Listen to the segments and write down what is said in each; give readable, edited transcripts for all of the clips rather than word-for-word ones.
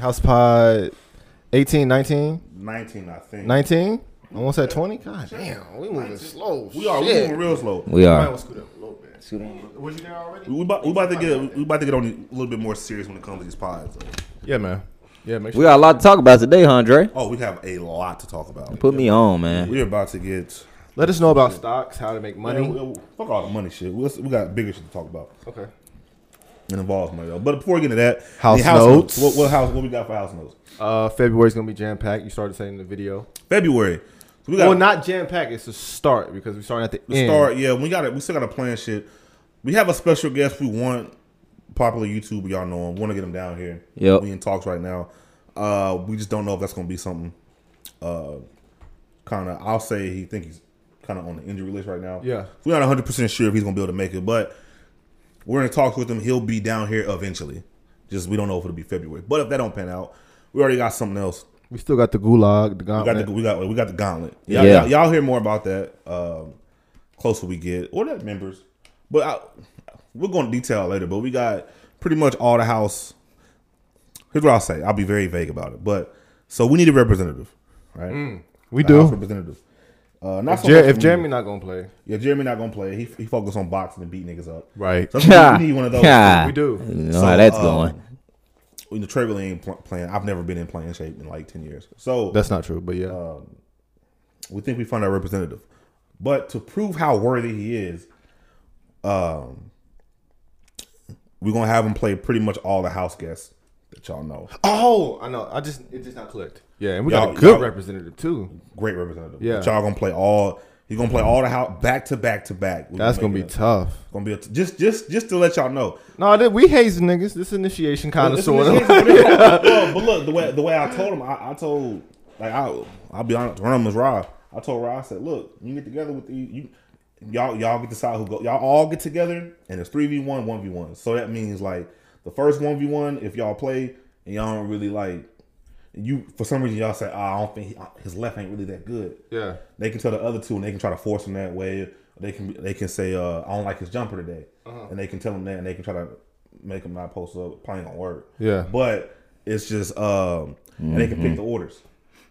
HousePod 18, 19? 19, I think. 19? I almost said 20? God damn, we moving slow. We are. Shit. We moving real slow. We are. Might want to scoot up a little bit. Was you there already? We about to get on a little bit more serious when it comes to these pods. So. Yeah, man. Yeah, make sure we got a lot to talk about today, Andre. Oh, we have a lot to talk about. Put me on, man. We're about to get. Let us know about stocks, how to make money. Man, fuck all the money shit. We got bigger shit to talk about. Okay. It involves money, though. But before we get into that, house notes. What we got for house notes? February's going to be jam-packed. You started saying in the video. February. So we got, well, not jam-packed. It's a start because we're starting at the end. Start, yeah. We still got to plan shit. We have a special guest we want. Popular YouTuber, y'all know him. We want to get him down here. Yep. We in talks right now. We just don't know if that's going to be something kind of, I'll say he's kind of on the injury list right now. Yeah. We're not 100% sure if he's going to be able to make it, but we're in talks with him. He'll be down here eventually. Just we don't know if it'll be February. But if that don't pan out, we already got something else. We still got the gulag, the gauntlet. We got the gauntlet. Y'all hear more about that closer we get. Or that members. But we'll go into detail later, but we got pretty much all the house. Here's what I'll say. I'll be very vague about it. But so we need a representative, right? We do. House representative. If Jeremy not going to play. Yeah, Jeremy not going to play. He focused on boxing and beating niggas up. Right. So we need one of those. Yeah. We do. You know how that's going. You know, Trey really ain't playing. I've never been in playing shape in like 10 years. So that's not true, but yeah. We think we found our representative. But to prove how worthy he is, we're gonna have him play pretty much all the house guests that y'all know. Oh, I know. It just not clicked. Yeah, and we got a good representative too. Great representative. Yeah, but y'all gonna play all. He's gonna play all the house back to back to back. That's gonna be tough. Gonna be just to let y'all know. No, we hazing niggas. This initiation kind of sort of. But look, the way I told him, I'll be honest. Run was Rob. I told Rob, I said, look, you get together with you. Y'all get to decide who go. Y'all all get together, and it's 3v1, 1v1. So that means like the first 1v1, if y'all play and y'all don't really like you for some reason, y'all say, I don't think his left ain't really that good. Yeah, they can tell the other two, and they can try to force him that way. They can say, I don't like his jumper today, and they can tell him that, and they can try to make him not post up. Probably gonna work. Yeah, but it's just and they can pick the orders.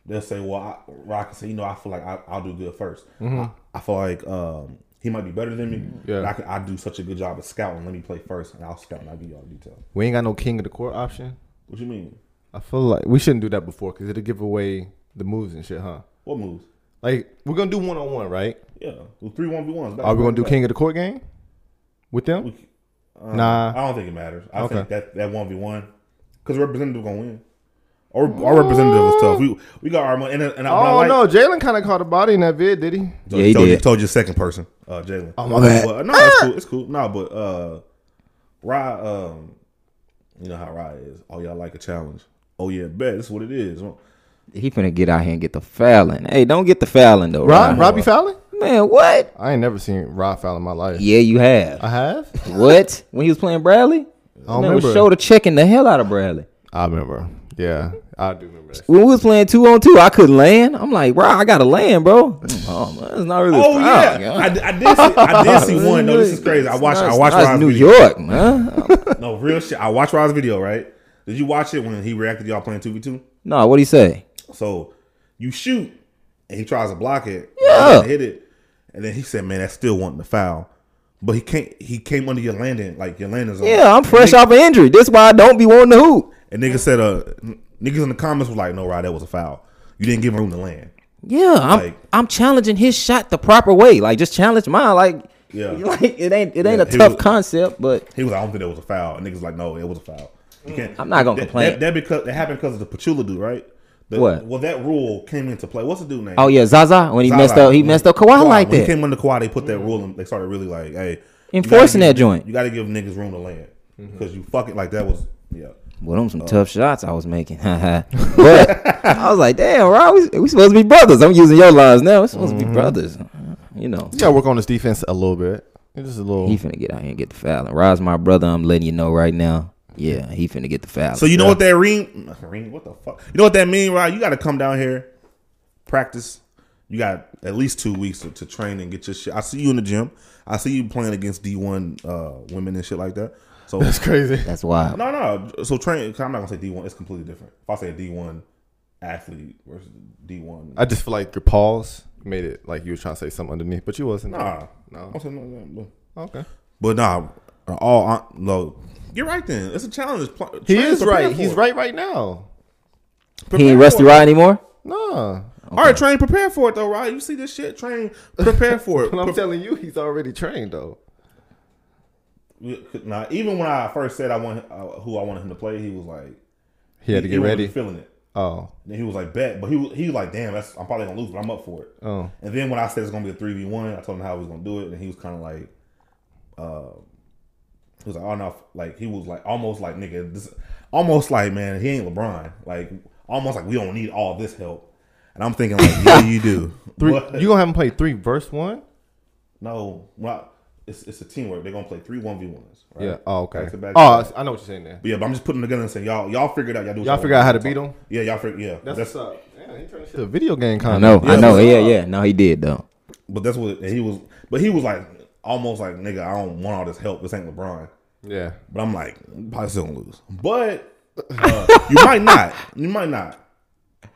They'll say, well, Rock can say, I feel like I'll do good first. Mm-hmm. I feel like he might be better than me. Yeah. But I do such a good job of scouting. Let me play first, and I'll scout, and I'll give y'all the detail. We ain't got no king of the court option. What you mean? I feel like we shouldn't do that before because it'll give away the moves and shit, huh? What moves? Like, we're going to do one-on-one, right? Yeah. Well, 3 1v1s. Are we going to do king of the court game with them? Nah. I don't think it matters. I think that 1v1, because the representative going to win. Our representative was tough. We got our money. No, Jalen kind of caught a body in that vid, did he? Yeah, he did. Told you second person, Jalen. Oh my bad. But, no, it's cool. It's cool. No, but Rye, you know how Rye is. Oh, y'all like a challenge. Oh yeah, bet. That's what it is. He finna get out here and get the fouling. Hey, don't get the fouling though. Rye be fouling? Man, what? I ain't never seen Rye foul in my life. Yeah, you have. I have. What? When he was playing Bradley? I remember. Shoulder checking the hell out of Bradley. I remember. Yeah, I do remember that. When we was playing 2-on-2, I couldn't land. I'm like, bro, I got to land, bro. Oh, man, it's not really. Oh, foul, yeah. I did see one. No, this is crazy. I watched Rod's New video. York, man. No, real shit. I watched Rod's video, right? Did you watch it when he reacted to y'all playing 2v2? No, what'd he say? So, you shoot, and he tries to block it. Yeah. Hit it. And then he said, man, that's still wanting to foul. But he can't. He came under your landing. Like, your landing's on. Yeah, I'm fresh off an injury. That's why I don't be wanting to hoop. And niggas said, niggas in the comments was like, no, Rod, that was a foul. You didn't give him room to land. Yeah, like, I'm challenging his shot the proper way. Like, just challenge mine. Like, yeah. Like it ain't a tough concept, but. He was like, I don't think that was a foul. And niggas like, no, it was a foul. You can't, I'm not going to complain. That happened because of the Pachula dude, right? What? Well, that rule came into play. What's the dude's name? Oh, yeah, Zaza. When he messed up, Kawhi like that. When he came under Kawhi, they put that rule and they started really like, hey. Enforcing that joint. You got to give niggas room to land. Because you fuck it like that was, yeah. Well, them some tough shots I was making. But I was like, damn, Rob, we supposed to be brothers. I'm using your lines now. We're supposed to be brothers. You know. You got to work on this defense a little bit. Just a little. He finna get out here and get the foul. And Rob's my brother. I'm letting you know right now. Yeah, he finna get the foul. So you know what that ring? What the fuck? You know what that mean, Rob? You got to come down here, practice. You got at least 2 weeks to train and get your shit. I see you in the gym. I see you playing against D1 women and shit like that. So that's crazy. That's wild. No. So training, I'm not gonna say D1. It's completely different. If I say a D1 athlete versus D1, I just feel like your pause made it like you were trying to say something underneath, but you wasn't. No. Okay. But you're right. Then it's a challenge. He is right. He's right right now. He ain't Rusty Rye anymore. Nah. Okay. All right, train, prepare for it, though, right? You see this shit? Train, prepare for it. But I'm telling you, he's already trained, though. Now, even when I first said who I wanted him to play, he was like... He had to get ready? He wasn't feeling it. Oh. Then he was like, bet. But he was like, damn, I'm probably going to lose, but I'm up for it. Oh. And then when I said it's going to be a 3v1, I told him how he was going to do it, and he was kind of like... he was like, oh, no. Like, he was like, almost like, nigga, this... Almost like, man, he ain't LeBron. Like, almost like we don't need all this help. And I'm thinking, like, yeah, you do. You gonna have them play 3 versus 1? No, well, it's a teamwork. They're gonna play 3 1v1s. Right? Yeah. Oh, okay. I know what you're saying there. But yeah, but I'm just putting them together and saying, y'all figure it out. Y'all figure out how to beat them. Yeah, y'all figure. Yeah, that's what's up. Man, he turned to a video game kind of. I know. Yeah. No, he did though. But that's what he was. But he was like, almost like, nigga, I don't want all this help. This ain't LeBron. Yeah. But I'm like, probably still gonna lose. But you might not.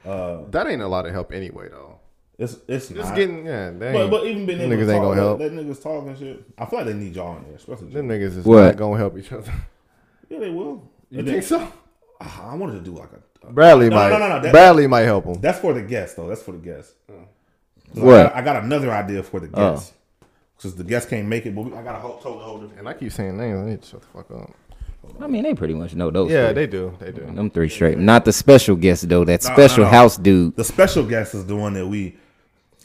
That ain't a lot of help anyway, though. It's not. It's getting, yeah. But even being able to talk, ain't gonna help. That niggas talking shit. I feel like they need y'all in there, especially them niggas is not gonna help each other. Yeah, they will. You think so? I wanted to do like a Bradley. Bradley might help him. That's for the guests, though. That's for the guests. I got another idea for the guests because the guests can't make it, but I got a holder. And I keep saying names. I need to shut the fuck up. I mean, they pretty much know those. Yeah, three. They do. Them three straight. Not the special guest, though. That special house dude. The special guest is the one that we...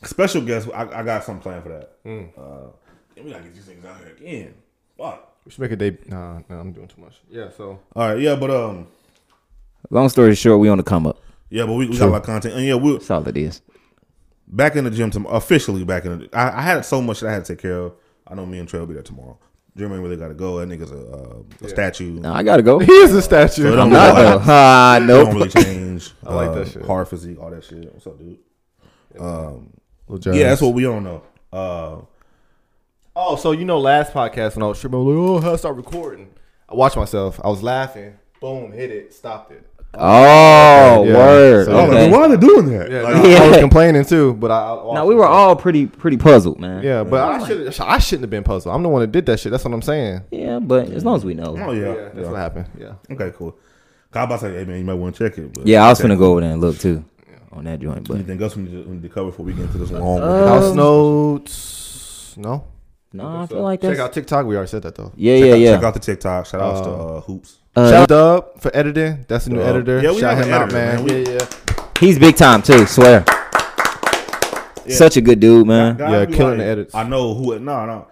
Special guest, I got something planned for that. We got to get these things out here again. Fuck. We should make a day... Nah, I'm doing too much. Yeah, so... All right, yeah, but... Long story short, we on the come up. Yeah, but we got a lot of content. And yeah, that's all it is. Back in the gym, officially back in the... I had so much that I had to take care of. I know me and Trey will be there tomorrow. Jermaine really gotta go. That nigga's a statue. No, I gotta go. He is a statue. So I'm not though. Don't really change. I like that shit. Hard physique, all that shit. What's up, dude? Yeah, that's what we don't know. So you know, last podcast when I was tripping, I was like, I start recording. I watched myself. I was laughing. Boom, hit it, stopped it. Word. So, okay. Why are they doing that? Yeah, I was complaining too, but we were all pretty puzzled, man. Yeah, but I shouldn't have been puzzled. I'm the one that did that shit. That's what I'm saying. Yeah, but as long as we know. Oh yeah, that's what happened. Yeah. Okay, cool. I was about to say, hey man, you might want to check it. But yeah, I was gonna go over there and look too on that joint. But anything else we need to cover before we get into this long house notes? No, I feel like that. Check out TikTok. We already said that though. Yeah. Check out the TikTok. Shout outs to Hoops. Shout Dub for editing. That's a new editor. Yeah, shout him out, man. Yeah. He's big time too. Swear. Yeah. Such a good dude, man. Yeah, killing the edits. I know who. No.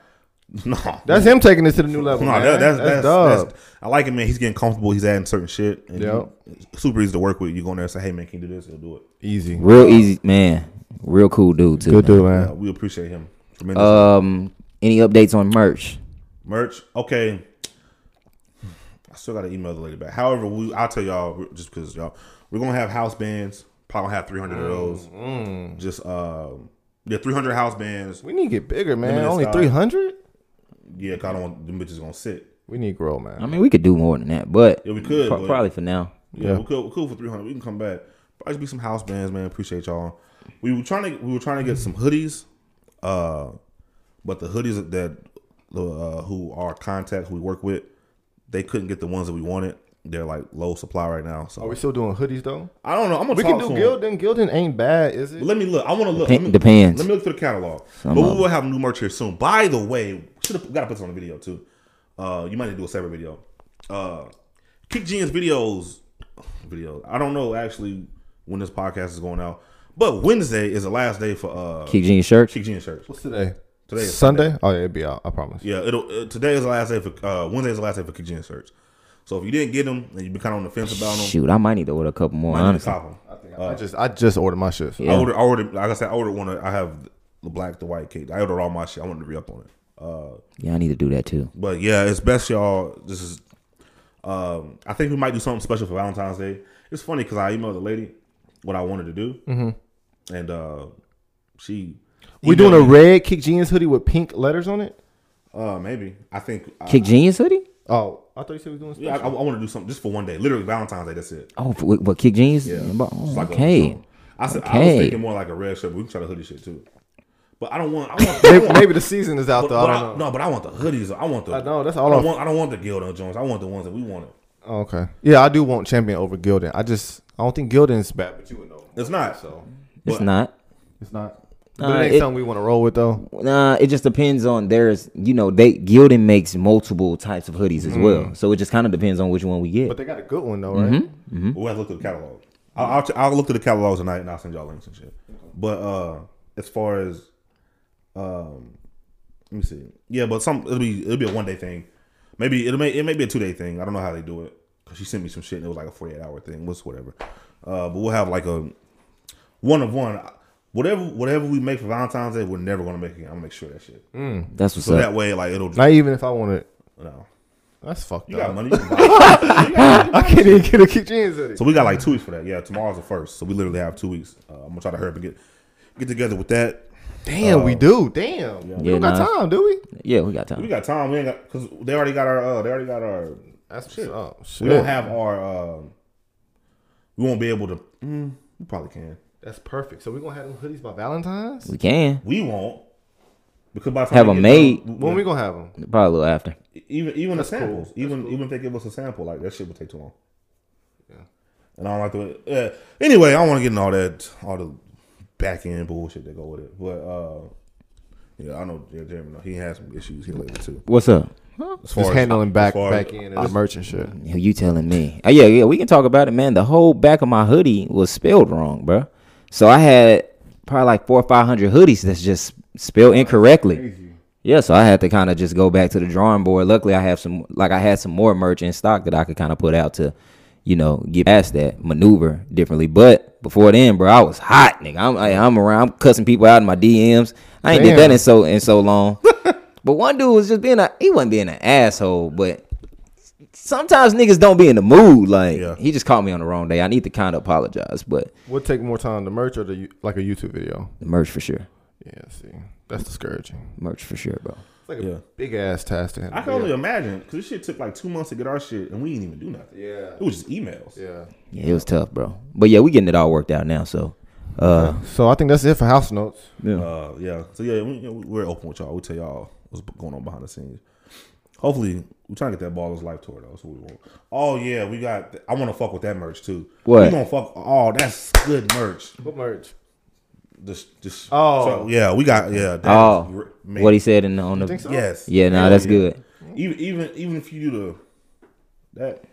That's him taking it to the new level. No, that's Dub. I like it, man. He's getting comfortable. He's adding certain shit. Yeah. Super easy to work with. You go in there and say, "Hey, man, can you do this?" He'll do it. Easy. Real easy, man. Real cool dude too. Good dude, man. Yeah, we appreciate him. Tremendous. Any updates on merch? Merch. Okay. I still got to email the lady back. However, I'll tell y'all, just because y'all, we're going to have house bands. Probably have 300 of those. Just, 300 house bands. We need to get bigger, man. Only 300? Yeah, because I don't want them bitches going to sit. We need to grow, man. I mean, we could do more than that, but. Yeah, we could. Probably for now. Yeah, yeah. We're cool for 300. We can come back. Probably be some house bands, man. Appreciate y'all. We were trying to get some hoodies, but the hoodies that who are contacts we work with, they couldn't get the ones that we wanted. They're like low supply right now. So are we still doing hoodies though? I don't know. I'm gonna talk to Gildan. Gildan ain't bad, is it? Let me look. I want to look. Depends. Let me look through the catalog. But we will have new merch here soon. By the way, we gotta put this on the video too. You might need to do a separate video. Kick Genius videos. I don't know actually when this podcast is going out, but Wednesday is the last day for Kick Genius shirts. What's today? Today is Sunday? Oh, yeah, it'll be out. I promise. Yeah, today is the last day for Wednesday is the last day for Kick Genius shirts. So if you didn't get them and you've been kind of on the fence about them, shoot, I might need to order a couple more. Honestly, I just ordered my shit. So. Yeah. I ordered. Like I said, I ordered one. I have the white cake. I ordered all my shit. I wanted to re up on it. Yeah, I need to do that too. But yeah, it's best y'all. This is. I think we might do something special for Valentine's Day. It's funny because I emailed the lady what I wanted to do, and she. We doing a red Kick Genius hoodie with pink letters on it? Maybe. I think Kick Genius hoodie? Oh, I thought you said we were doing special. Yeah, I want to do something just for one day. Literally Valentine's Day, that's it. Oh, for what, Kick Genius? Yeah. Oh, like okay. I said okay. I was thinking more like a red shirt, but we can try the hoodie shit too. But I don't want. Maybe the season is out though. I don't know. No, but I want the hoodies. I want the. I know that's all I want. I don't want the Gildan Jones. I want the ones that we wanted. Oh, okay. Yeah, I do want Champion over Gildan. I don't think Gildan's bad, but you would know. It's not. So it's not. It's not. But it ain't something we want to roll with though. Nah, it just depends on Gildan makes multiple types of hoodies as well, so it just kind of depends on which one we get. But they got a good one though, right? Mm-hmm. We'll have to look at the catalog. I'll look at the catalog tonight and I'll send y'all links and shit. But as far as let me see, yeah, but it'll be a 1 day thing. Maybe it may be a 2 day thing. I don't know how they do it because she sent me some shit and it was like a 48-hour thing. Whatever. But we'll have like a one of one. Whatever we make for Valentine's Day, we're never gonna make again. I'm gonna make sure that shit. That's what's up. So that way, like it'll. Not even if I want it. No, that's fucked up. You got money. You can buy it. I can't even get a Kick Genius hoodie. So we got like 2 weeks for that. Yeah, tomorrow's the 1st, so we literally have 2 weeks. I'm gonna try to hurry up and get together with that. Damn, we do. Damn, yeah, we don't got time, do we? Yeah, we got time. We got time. We ain't got because they already got our. They already got our. That's shit. Oh, shit. We don't have our. We won't be able to. We probably can. That's perfect. So we're going to have them hoodies by Valentine's? We can. We won't. Because by the time have them made. When we going to have them? Probably a little after. Even the samples. Cool. Even if they give us a sample, like that shit would take too long. Yeah. And I don't like the way. Anyway, I don't want to get into all the back end bullshit that go with it. But yeah, I know Jeremy. He has some issues. He later too. What's up? Huh? Just handling back end of the merch and shit. You telling me? Oh yeah, we can talk about it, man. The whole back of my hoodie was spelled wrong, bro. So I had probably like 400 or 500 hoodies that's just spelled incorrectly. Yeah, so I had to kind of just go back to the drawing board. Luckily, I had some more merch in stock that I could kind of put out to, get past that, maneuver differently. But before then, bro, I was hot, nigga. I'm around, I'm cussing people out in my DMs. I ain't did that in so long. But one dude was just he wasn't being an asshole, but sometimes niggas don't be in the mood. Like he just called me on the wrong day. I need to kind of apologize, but what take more time, the merch or like a YouTube video? The merch for sure. Yeah, see, that's discouraging. Merch for sure, bro. It's like a big ass task to handle. I can only imagine because this shit took like 2 months to get our shit, and we didn't even do nothing. Yeah, it was just emails. Yeah, it was tough, bro. But yeah, we getting it all worked out now. So, so I think that's it for house notes. Yeah, So yeah, we're open with y'all. We tell y'all what's going on behind the scenes. Hopefully, we're trying to get that baller's life tour though. So we won't. Oh yeah, we got. I want to fuck with that merch too. What? We gonna fuck? Oh, that's good merch. What merch? This. Oh so, yeah, we got what he said on the. You think so? Yes. Yeah, that's good. Even if you do that,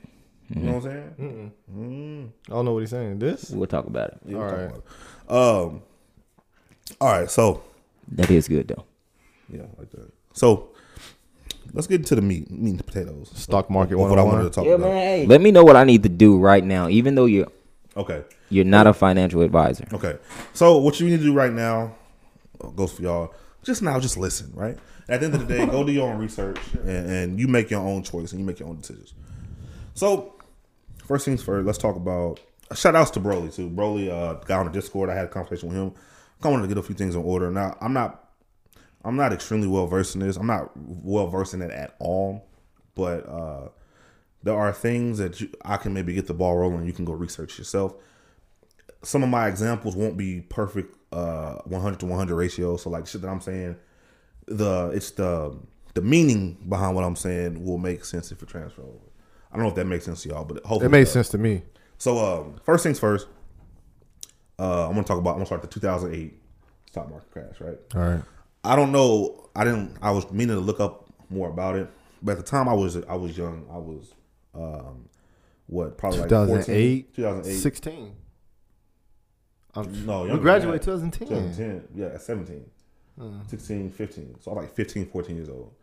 you know what I'm saying? I don't know what he's saying. This we'll talk about it. Yeah, all right. All right. So that is good though. Yeah, like that. So. Let's get into the meat and potatoes. Stock market. What I wanted to talk about. Man. Let me know what I need to do right now, even though you're not a financial advisor. Okay. So what you need to do right now goes for y'all. Just listen, right? At the end of the day, go do your own research and you make your own choice and you make your own decisions. So first things first, let's talk about shout outs to Broly too. Broly, guy on the Discord, I had a conversation with him. I wanted to get a few things in order. Now I'm not extremely well versed in this. I'm not well versed in it at all, but there are things that I can maybe get the ball rolling. You can go research yourself. Some of my examples won't be perfect 100-to-100 ratio. So like shit that I'm saying, the meaning behind what I'm saying will make sense if you transfer over. I don't know if that makes sense to y'all, but hopefully it made sense to me. So first things first, I'm gonna start the 2008 stock market crash. Right. All right. I don't know. I was meaning to look up more about it, but at the time I was young. I was, probably 2008, 2008, 16. No, you graduated 2010. 2010, yeah, 17, 16, 15. So I'm like 15, 14 years old.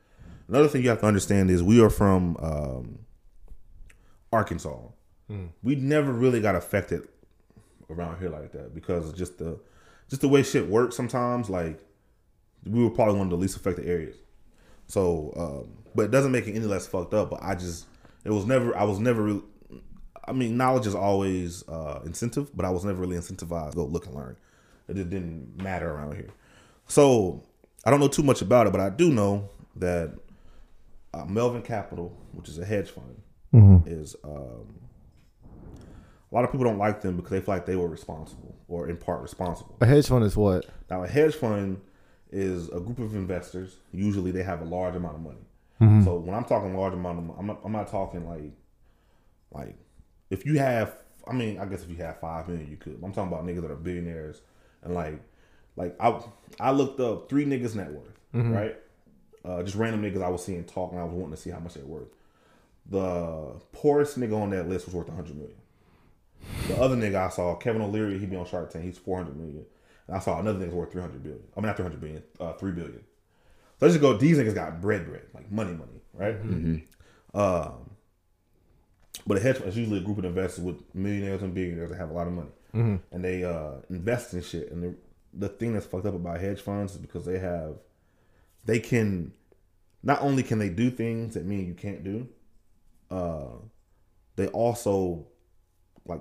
Another thing you have to understand is we are from Arkansas. We never really got affected around here like that because just the way shit works sometimes, like. We were probably one of the least affected areas. So, but it doesn't make it any less fucked up. But knowledge is always incentive, but I was never really incentivized to go look and learn. It just didn't matter around here. So I don't know too much about it, but I do know that Melvin Capital, which is a hedge fund, is a lot of people don't like them because they feel like they were responsible or in part responsible. A hedge fund is what? Now, a hedge fund is a group of investors. Usually they have a large amount of money. Mm-hmm. So when I'm talking large amount of money, I'm not talking like if you have, I mean, I guess if you have 5 million, you could. I'm talking about niggas that are billionaires. And I looked up 3 niggas net worth, right? Just random niggas I was seeing talk and I was wanting to see how much they were worth. The poorest nigga on that list was worth 100 million. The other nigga I saw, Kevin O'Leary, he be on Shark Tank, he's 400 million. And I saw another nigga's worth 300 billion. I mean, not 300 billion, 3 billion. So let's just go, these niggas got bread, like money, right? But a hedge fund is usually a group of investors with millionaires and billionaires that have a lot of money. And they invest in shit. And the thing that's fucked up about hedge funds is because not only can they do things that me and you can't do, they also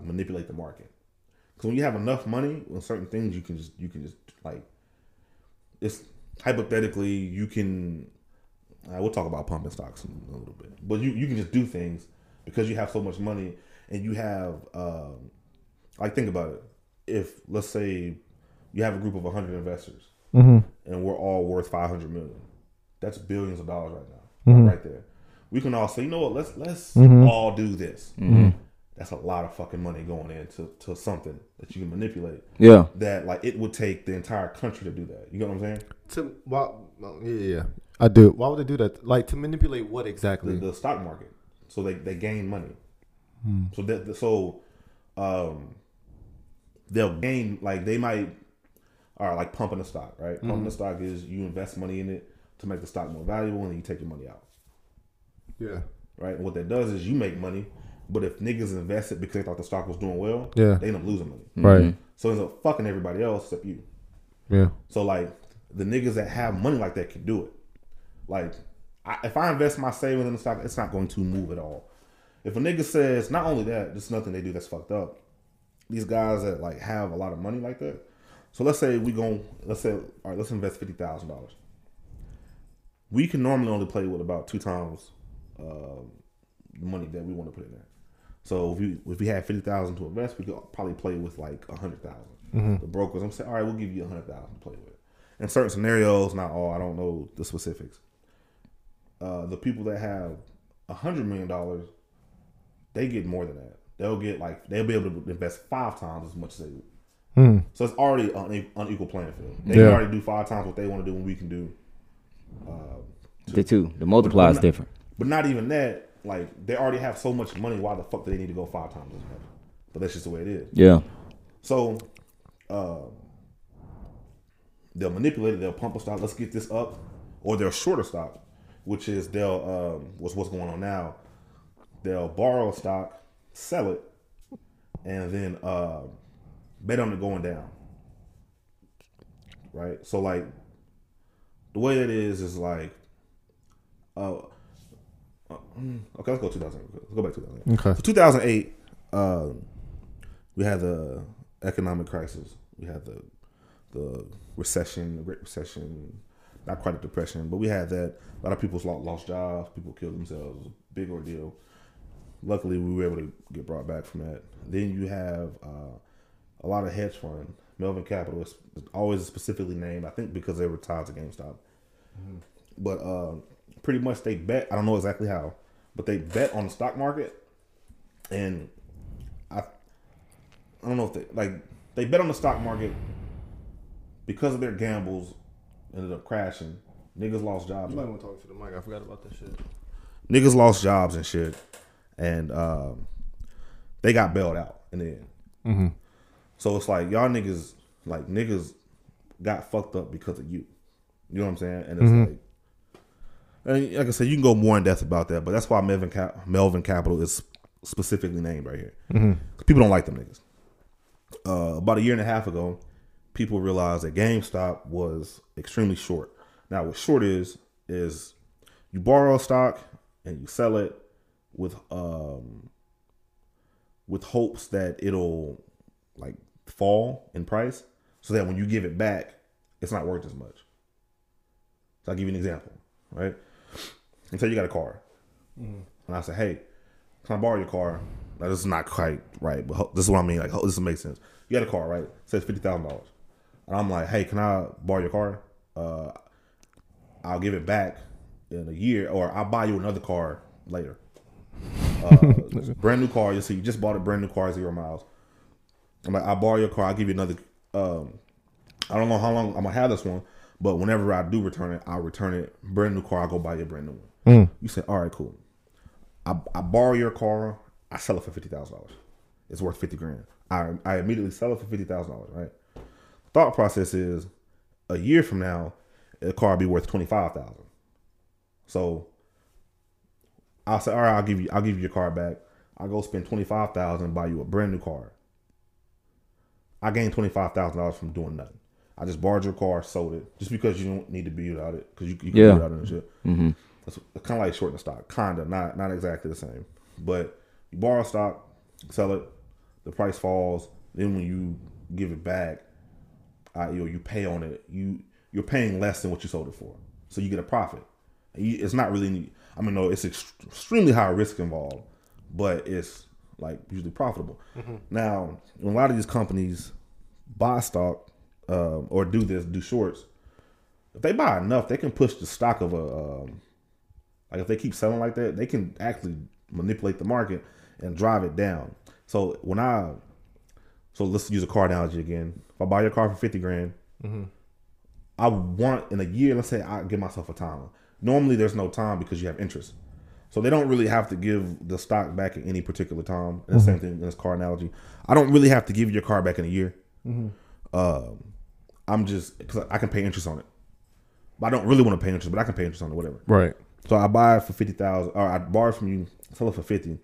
manipulate the market. Because when you have enough money on certain things, you can just it's hypothetically you can. We'll talk about pumping stocks in a little bit, but you can just do things because you have so much money and you have think about it. If let's say you have a group of 100 investors. And we're all worth 500 million. That's billions of dollars right now, right there. We can all say, you know what? Let's all do this. That's a lot of fucking money going into something that you can manipulate. Yeah, that it would take the entire country to do that. You know what I'm saying? I do. Why would they do that? To manipulate what exactly? The stock market, so they gain money. So they'll gain they might. All right, pumping a stock, right? Pumping a stock is you invest money in it to make the stock more valuable and then you take your money out. Yeah. Right? And what that does is you make money, but if niggas invest it because they thought the stock was doing well, they end up losing money. Right. So it ends up fucking everybody else except you. Yeah. So, the niggas that have money like that can do it. If I invest my savings in the stock, it's not going to move at all. If a nigga says, not only that, there's nothing they do that's fucked up. These guys that, have a lot of money like that, so let's invest $50,000. We can normally only play with about 2 times the money that we want to put in there. So if we had 50,000 to invest, we could probably play with 100,000. The brokers, I'm saying, all right, we'll give you 100,000 to play with. In certain scenarios, not all. I don't know the specifics. The people that have $100 million, they get more than that. They'll be able to invest 5 times as much as they would. So it's already an unequal playing field. They can already do 5 times what they want to do when we can do 2. The multiplier is different. But not even that. They already have so much money. Why the fuck do they need to go 5 times as much? But that's just the way it is. Yeah. So they'll manipulate it. They'll pump a stock. Let's get this up. Or they'll short a stock, which is they'll what's going on now. They'll borrow a stock, sell it, and then bet on it going down, right? So the way that is okay, let's go 2000. Let's go back to 2008. Okay. So 2008, we had the economic crisis. We had the recession, the Great Recession, not quite a depression, but we had that. A lot of people lost jobs. People killed themselves. It was a big ordeal. Luckily, we were able to get brought back from that. Then you have a lot of hedge fund, Melvin Capital is always specifically named, I think because they were tied to GameStop. But pretty much they bet, I don't know exactly how, but they bet on the stock market. And I don't know if they bet on the stock market because of their gambles, ended up crashing. Niggas lost jobs. You might want to talk to the mic, I forgot about that shit. Niggas lost jobs and shit. And they got bailed out in the end. So it's y'all niggas, niggas got fucked up because of you. You know what I'm saying? And it's and like I said, you can go more in depth about that, but that's why Melvin Capital is specifically named right here. People don't like them niggas. About a year and a half ago, people realized that GameStop was extremely short. Now, what short is you borrow stock and you sell it with hopes that it'll fall in price so that when you give it back, it's not worth as much. So I'll give you an example, right? and say you got a car. Mm. And I say, hey, can I borrow your car? Now, this is not quite right, but this is what I mean. Like, this will make sense. You got a car, right? It says $50,000. And I'm like, hey, can I borrow your car? I'll give it back in a year, or I'll buy you another car later. Brand new car. You see, you just bought a brand new car, 0 miles. I'm like, I'll borrow your car. I'll give you another. I don't know how long I'm going to have this one, but whenever I do return it, I'll return it. Brand new car. I'll go buy you a brand new one. Mm. You said, all right, cool. I borrow your car. I sell it for $50,000. It's worth $50,000. I immediately sell it for $50,000, right? Thought process is a year from now, the car will be worth $25,000. So I'll say, all right, I'll give you your car back. I'll go spend $25,000, buy you a brand new car. I gained $25,000 from doing nothing. I just borrowed your car, sold it, just because you don't need to be without it, because you can be without it and shit. Mm-hmm. It's kind of like shorting the stock, kinda, not exactly the same, but you borrow stock, sell it, the price falls. Then when you give it back, you pay on it. You're paying less than what you sold it for, so you get a profit. It's not really, it's extremely high risk involved, but it's like usually profitable. Mm-hmm. Now, when a lot of these companies buy stock or do shorts, if they buy enough, they can push the stock of a like if they keep selling like that, they can actually manipulate the market and drive it down. So so let's use a car analogy again. If I buy your car for $50,000, mm-hmm. I want in a year, let's say I give myself a time. Normally there's no time because you have interest. So they don't really have to give the stock back at any particular time. And the same thing in this car analogy. I don't really have to give your car back in a year. Mm-hmm. Because I can pay interest on it. I don't really want to pay interest, but I can pay interest on it, whatever. Right. So I buy it for $50,000, or I borrow from you, sell it for $50,000,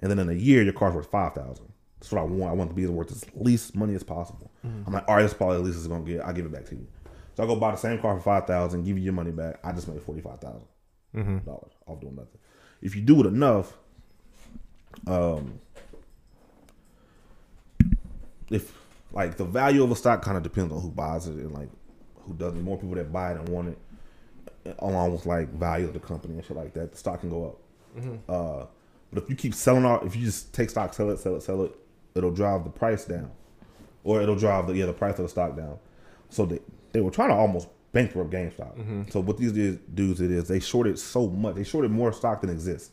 and then in a year your car's worth $5,000. That's what I want. I want it to be worth as least money as possible. Mm-hmm. I'm like, all right, that's probably the least it's gonna get. I'll give it back to you. So I go buy the same car for $5,000, give you your money back. I just made $45,000 off doing nothing. If you do it enough, if like the value of a stock kind of depends on who buys it and like who doesn't. More people that buy it and want it, along with like value of the company and shit like that, the stock can go up. Mm-hmm. But if you keep selling off, if you just take stock, sell it, it'll drive the price down, or it'll drive the price of the stock down. So they were trying to almost bankrupt GameStop. Mm-hmm. So what these dudes did is they shorted so much, they shorted more stock than exists,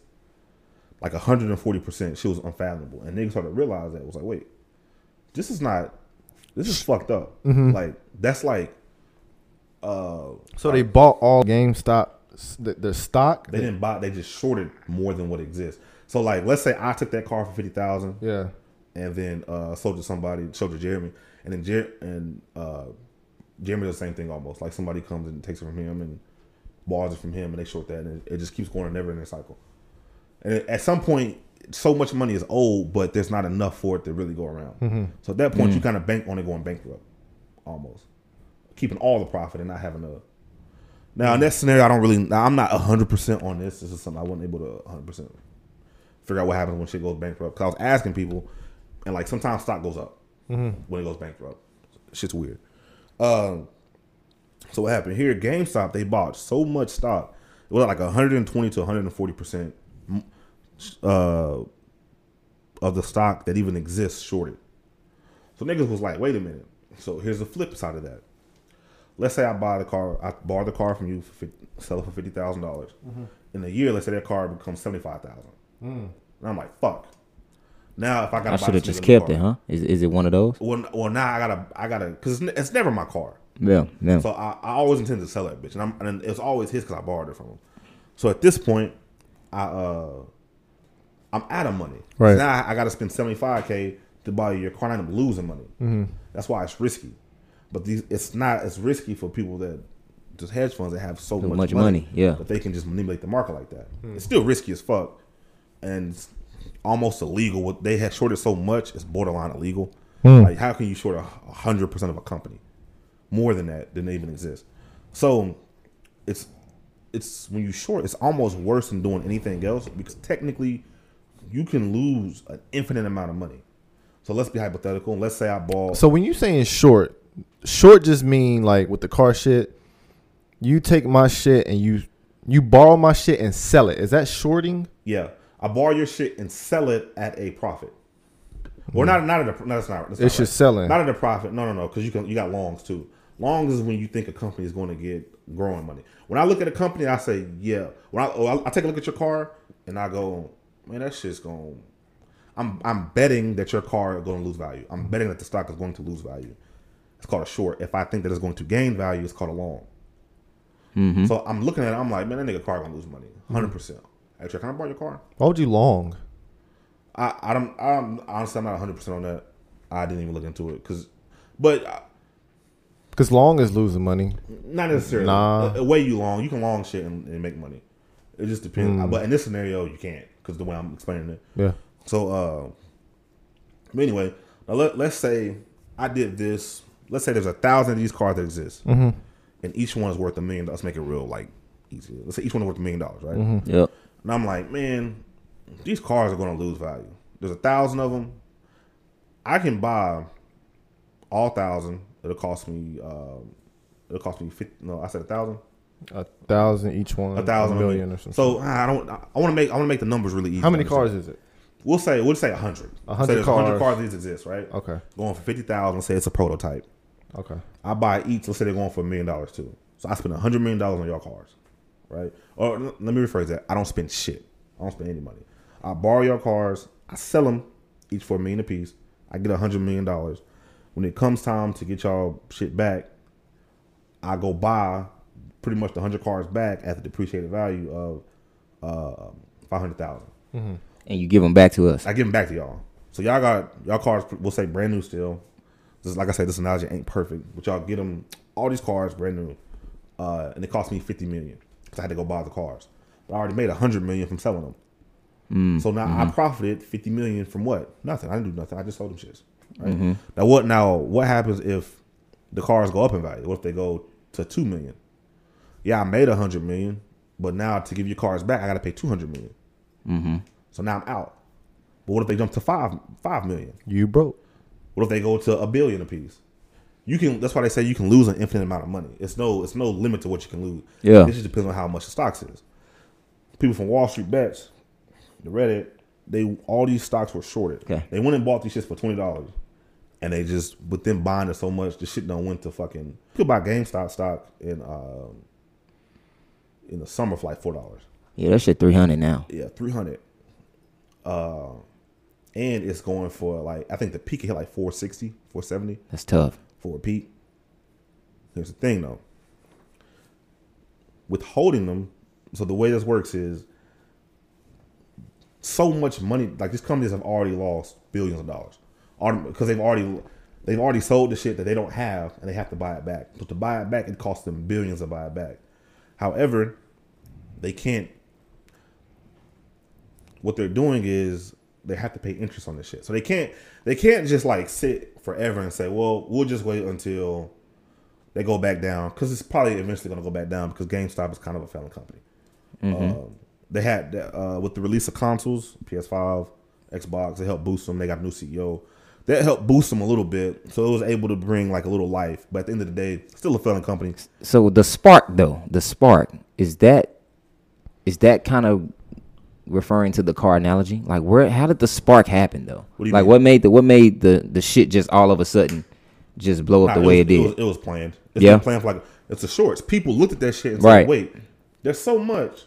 like 140%. Shit was unfathomable, and niggas started to realize that. It was like, wait, this is fucked up. Mm-hmm. Like that's like. So they bought all GameStop, the stock? They didn't buy, they just shorted more than what exists. So like, let's say I took that car for $50,000. Yeah. And then sold to Jeremy. And then Jeremy does the same thing almost. Like somebody comes and takes it from him and borrows it from him and they short that. And it just keeps going and never in a cycle. And at some point, so much money is owed, but there's not enough for it to really go around. Mm-hmm. So at that point, you kind of bank on it going bankrupt almost. Keeping all the profit and not having enough. Now in that scenario, I'm not 100% on this. This is something I wasn't able to 100% figure out what happens when shit goes bankrupt. Cause I was asking people, and like sometimes stock goes up when it goes bankrupt. Shit's weird. So what happened here? GameStop, they bought so much stock. It was like 120 to 140% of the stock that even exists shorted. So niggas was like, wait a minute. So here's the flip side of that. Let's say I borrow the car from you, sell it for $50,000. Mm-hmm. In a year, let's say that car becomes $75,000. Mm. And I'm like, fuck. Now if I gotta, I should have just kept it, huh? Is it one of those? Well, now I gotta, cause it's never my car. Yeah. So I always intend to sell that bitch, and it's always his because I borrowed it from him. So at this point, I'm out of money. Right. So now I gotta spend $75,000 to buy your car, and I'm losing money. Mm-hmm. That's why it's risky. But it's not as risky for people that just hedge funds that have so much money that they can just manipulate the market like that. Mm. It's still risky as fuck, and it's almost illegal. What they had shorted so much, it's borderline illegal. Mm. Like how can you short 100% of a company? More than that didn't even exist. So it's when you short, it's almost worse than doing anything else because technically you can lose an infinite amount of money. So let's be hypothetical. Let's say I bought. So when you're saying short. Short just mean like with the car shit, you take my shit and you You borrow my shit and sell it. Is that shorting? Yeah. I borrow your shit and sell it at a profit. Or not at a profit. Not at a profit. No. Because you got longs too. Longs is when you think a company is going to get growing money. When I look at a company, I say, yeah. When I take a look at your car and I go, man, that shit's going. I'm betting that your car is going to lose value. I'm betting that the stock is going to lose value. It's called a short. If I think that it's going to gain value, it's called a long. Mm-hmm. So I'm looking at it. I'm like, man, that nigga car going to lose money, 100%. Actually, can I borrow your car? Why would you long? I'm honestly not 100% on that. I didn't even look into it because long is losing money. Not necessarily. Nah. The way you long, you can long shit and make money. It just depends. But in this scenario, you can't because the way I'm explaining it. Yeah. So, anyway, let's say I did this. Let's say there's 1,000 of these cars that exist, mm-hmm. and each one is worth $1 million. Let's make it real, like easy. Let's say each one is worth $1 million, right? Mm-hmm. Yep. And I'm like, man, these cars are going to lose value. There's 1,000 of them. I can buy all 1,000. It'll cost me 50. No, I said 1,000. 1,000 each one. 1,000 million or something. So I want to make the numbers really easy. How many cars is it? We'll say 100. 100 cars. 100 cars these exist, right? Okay. Going for 50,000. Say it's a prototype. Okay. I buy each. Let's say they're going for $1 million too. So I spend $100 million on your cars, right? Or let me rephrase that. I don't spend shit. I don't spend any money. I borrow your cars. I sell them each for $1 million a piece. I get $100 million. When it comes time to get y'all shit back, I go buy pretty much the 100 cars back at the depreciated value of $500,000. Mm-hmm. And you give them back to us. I give them back to y'all. So y'all got y'all cars. We'll say brand new still. Just like I said, this analogy ain't perfect, but y'all get them all these cars brand new, and it cost me $50 million because I had to go buy the cars. But I already made $100 million from selling them. So now I profited $50 million from what? Nothing. I didn't do nothing. I just sold them shits. Right? Mm-hmm. Now what? Now what happens if the cars go up in value? What if they go to $2 million? Yeah, I made $100 million, but now to give your cars back, I got to pay $200 million. Mm-hmm. So now I'm out. But what if they jump to five million? You broke. What if they go to $1 billion a piece? You can. That's why they say you can lose an infinite amount of money. It's no limit to what you can lose. Yeah. This just depends on how much the stocks is. People from Wall Street Bets, the Reddit, all these stocks were shorted. Okay. They went and bought these shits for $20, and they just with them buying it so much, the shit done went to fucking. You could buy GameStop stock in the summer for like $4. Yeah, that shit $300 now. Yeah, $300. And it's going for like I think the peak hit like 460, 470. That's tough for a peak. Here's the thing though. Withholding them, so the way this works is so much money. Like these companies have already lost billions of dollars, because they've already sold the shit that they don't have, and they have to buy it back. So to buy it back, it costs them billions to buy it back. However, they can't. What they're doing is they have to pay interest on this shit. So they can't just like sit forever and say, well, we'll just wait until they go back down, because it's probably eventually going to go back down because GameStop is kind of a failing company. Mm-hmm. They had with the release of consoles, PS5, Xbox, it helped boost them. They got a new CEO. That helped boost them a little bit, so it was able to bring like a little life. But at the end of the day, still a failing company. So the spark though, is that kind of referring to the car analogy, like how did the spark happen though? What do you mean? What made the shit just all of a sudden just blow up the way it did? It was planned. It's been planned for it's a shorts. People looked at that shit and said, "Wait, there's so much.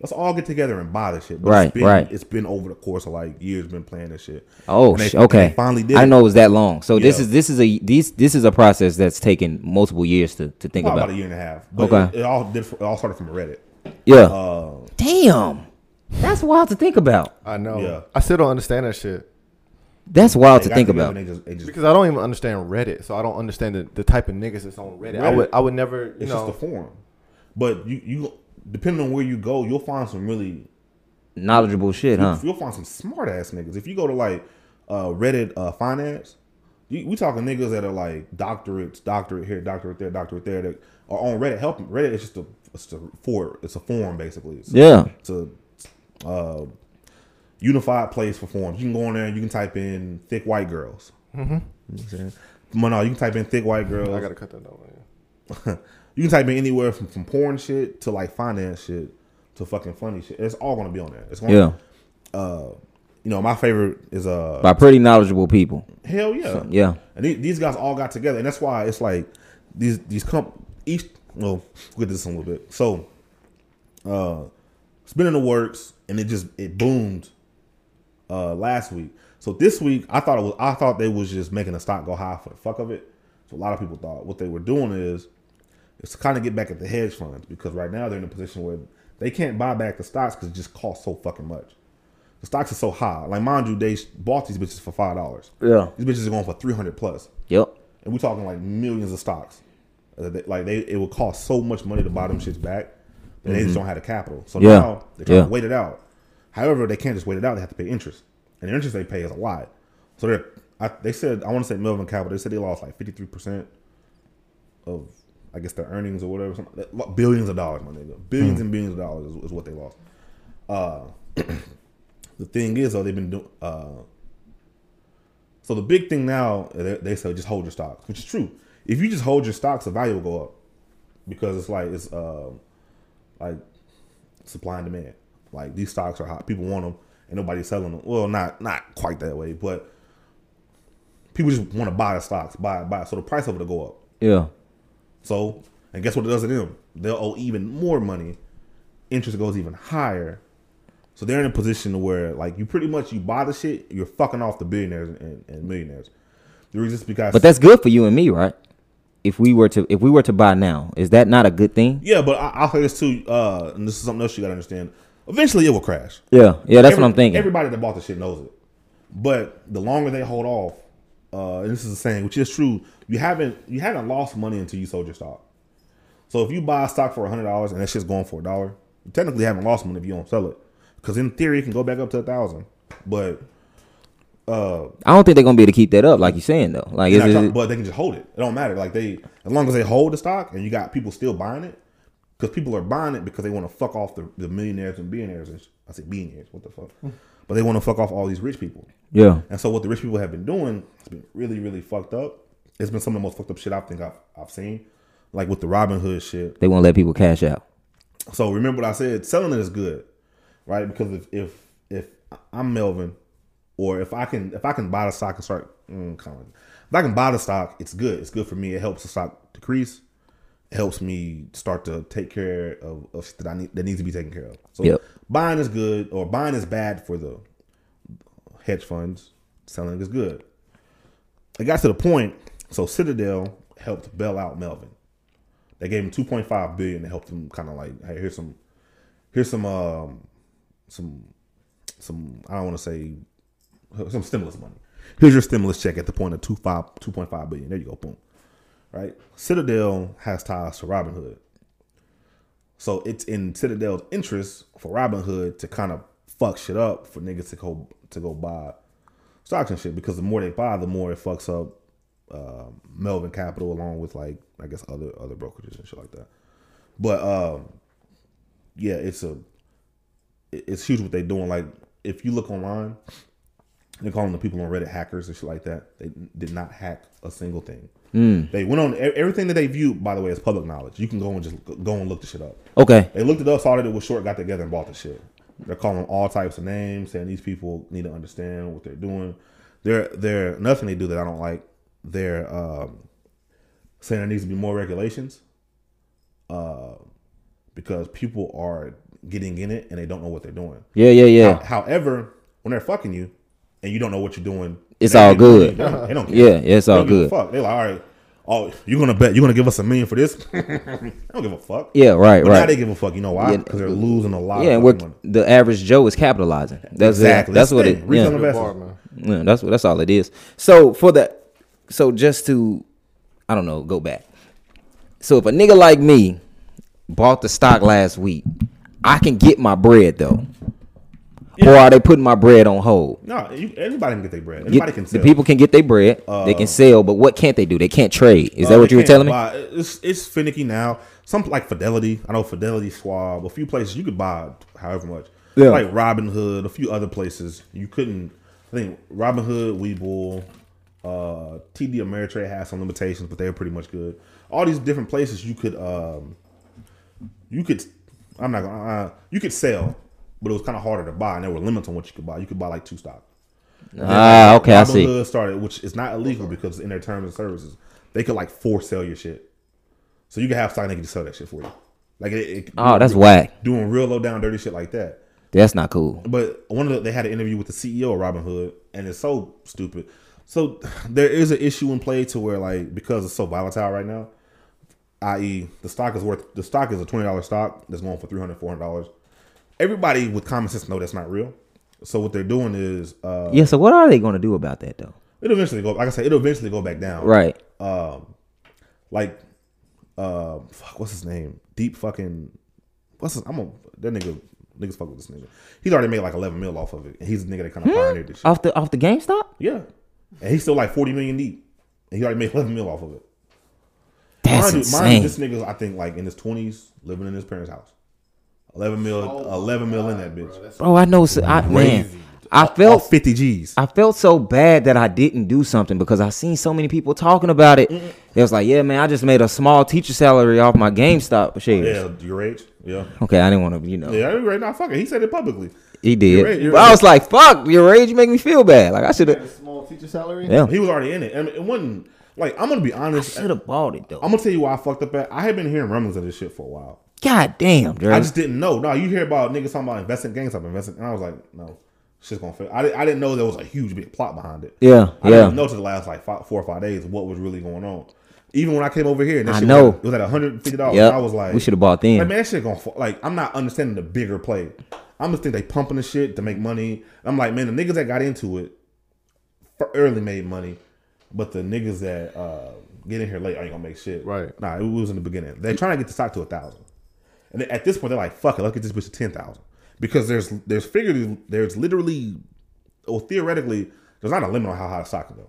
Let's all get together and buy this shit." But it's been over the course of like years been playing this shit. Oh, okay. They finally did. I know it was that long. So this is a process that's taken multiple years to think about. About a year and a half. But okay. It all started from Reddit. Yeah. Damn. That's wild to think about. I know. Yeah. I still don't understand that shit. That's wild to think about. They just, because I don't even understand Reddit, so I don't understand the type of niggas that's on Reddit. I would never. It's just a forum. But you depending on where you go, you'll find some really knowledgeable shit. You'll find some smart ass niggas. If you go to like Reddit finance, we talking niggas that are like doctorates, doctorate here, doctorate there, that are on Reddit helping. Reddit is just a forum basically. It's a unified place for forums. You can go on there and you can type in thick white girls. Mm-hmm. You can type in thick white girls. I gotta cut that over. You can type in anywhere from porn shit to like finance shit. to fucking funny shit. It's all gonna be on there. It's gonna be, you know, my favorite is by pretty knowledgeable people. Hell yeah. So, yeah. And these guys all got together, and that's why it's like these each we'll get this in a little bit. So it's been in the works, and it boomed last week. So this week I thought they was just making a stock go high for the fuck of it. So a lot of people thought what they were doing is to kind of get back at the hedge funds, because right now they're in a position where they can't buy back the stocks because it just costs so fucking much. The stocks are so high. Like, mind you, they bought these bitches for $5. Yeah. These bitches are going for 300 plus. Yep. And we're talking like millions of stocks. Like, it would cost so much money to buy them shits back, but they just don't have the capital. So now they're trying to wait it out. However, they can't just wait it out. They have to pay interest. And the interest they pay is a lot. So they said, I want to say Melvin Capital, they said they lost like 53% of, I guess, their earnings or whatever. Billions of dollars, my nigga. Billions and billions of dollars is what they lost. The thing is, though, they've been doing. So the big thing now, they say just hold your stocks, which is true. If you just hold your stocks, the value will go up, because it's like like supply and demand. Like, these stocks are hot, people want them, and nobody's selling them. Well, not quite that way, but people just want to buy the stocks, buy. So the price of it will go up. Yeah. So, and guess what it does to them? They'll owe even more money. Interest goes even higher. So they're in a position where, like, you buy the shit, you're fucking off the billionaires and millionaires. But that's good for you and me, right? If we were to buy now, is that not a good thing? Yeah, but I'll say this too, and this is something else you gotta understand. Eventually, it will crash. Yeah, that's what I'm thinking. Everybody that bought the shit knows it. But the longer they hold off, and this is the saying, which is true, you haven't lost money until you sold your stock. So if you buy a stock for $100 and that shit's going for $1, you technically haven't lost money if you don't sell it. Because in theory, it can go back up to 1,000, but I don't think they're gonna be able to keep that up, like you're saying though. Like, but they can just hold it. It don't matter. Like, as long as they hold the stock, and you got people still buying it, because people are buying it because they want to fuck off the millionaires and billionaires. I say billionaires, what the fuck? But they want to fuck off all these rich people. Yeah. And so what the rich people have been doing, it's been really, really fucked up. It's been some of the most fucked up shit I think I've seen. Like with the Robinhood shit, they won't let people cash out. So remember what I said: selling it is good. Right, because if I'm Melvin, or if I can buy the stock and start if I can buy the stock, it's good. It's good for me. It helps the stock decrease. It helps me start to take care of shit that needs to be taken care of. So buying is good, or buying is bad for the hedge funds. Selling is good. It got to the point. So Citadel helped bail out Melvin. They gave him $2.5 billion to help them. Kind of like, hey, here's some. Some I don't want to say some stimulus money. Here's your stimulus check at the point of 2.5 billion. There you go, boom. Right? Citadel has ties to Robinhood, so it's in Citadel's interest for Robinhood to kind of fuck shit up for niggas to go buy stocks and shit, because the more they buy, the more it fucks up Melvin Capital, along with, like, I guess other brokerages and shit like that. But it's huge what they're doing. Like, if you look online, they're calling the people on Reddit hackers and shit like that. They did not hack a single thing. They went on everything that they viewed. By the way, is public knowledge. You can go and look the shit up. Okay. They looked it up, saw that it was short, got together and bought the shit. They're calling all types of names, saying these people need to understand what they're doing. They're nothing they do that I don't like. They're saying there needs to be more regulations because people are getting in it and they don't know what they're doing. Yeah. However, when they're fucking you and you don't know what you're doing, it's all good. They don't care. Yeah, it's all good. Fuck. They're like, all right, you're gonna give us $1 million for this? I don't give a fuck. Yeah, right. But now they give a fuck. You know why? Because they're losing a lot. Yeah, and the average Joe is capitalizing. That's exactly. That's what it. Retail investment. Yeah, that's all it is. So just to, I don't know, go back. So if a nigga like me bought the stock last week, I can get my bread though. Yeah. Or are they putting my bread on hold? No, everybody can get their bread. Everybody can sell. The people can get their bread. They can sell, but what can't they do? They can't trade. Is that what you were telling me? It's finicky now. Some like Fidelity. I know Fidelity, Schwab, a few places you could buy however much. Yeah. Like Robinhood, a few other places you couldn't. I think Robinhood, Weebull, TD Ameritrade has some limitations, but they're pretty much good. All these different places you could I'm not gonna. You could sell, but it was kind of harder to buy, and there were limits on what you could buy. You could buy like two stocks. Ah, okay, I see. Robinhood started, which is not illegal because in their terms and services, they could like force sell your shit. So you could have stock and they could just sell that shit for you. Like that's whack. Doing real low down dirty shit like that. That's not cool. But they had an interview with the CEO of Robinhood, and it's so stupid. So there is an issue in play to where like because it's so volatile right now, i.e. the stock is a $20 stock that's going for $300, $400. Everybody with common sense know that's not real. So what they're doing is so what are they going to do about that though? It'll eventually go. Like I said, it'll eventually go back down. Right. What's his name? That niggas fuck with this nigga. He's already made like $11 million off of it, and he's a nigga that kind of pioneered this shit. Off the GameStop? Yeah, and he's still like $40 million deep, and he already made $11 million off of it. That's insane. Mind you, this nigga's I think like in his 20s, living in his parents' house. $11 million in that bitch. Bro, I know. I felt 50 G's. I felt so bad that I didn't do something because I seen so many people talking about it. Mm-mm. It was like, yeah, man, I just made a small teacher salary off my GameStop shares. Yeah, your age? Yeah. Okay, I didn't want to, Yeah, you're right now. Fuck it. He said it publicly. He did. I was like, fuck, your age make me feel bad. Like, I should have. A small teacher salary? Yeah. He was already in it. And it wasn't, like, I'm going to be honest. I should have bought it, though. I'm going to tell you why I fucked up at. I had been hearing rumblings of this shit for a while. God damn, dude. I just didn't know. No, you hear about niggas talking about investing GameStop, and I was like, no. Shit's gonna fail. I didn't know there was a huge big plot behind it. Yeah, I didn't know to the last like 4 or 5 days what was really going on. Even when I came over here, and it was at $150. Yep. I was like, we should have bought then. Like, man, that shit gonna fall. Like, I'm not understanding the bigger play. I'm just think they pumping the shit to make money. I'm like, man, the niggas that got into it early made money, but the niggas that get in here late ain't gonna make shit. Right? Nah, it was in the beginning. They're trying to get the stock to 1,000, and at this point, they're like, fuck it, let's get this bitch to 10,000. Because theoretically, there's not a limit on how high the stock can go.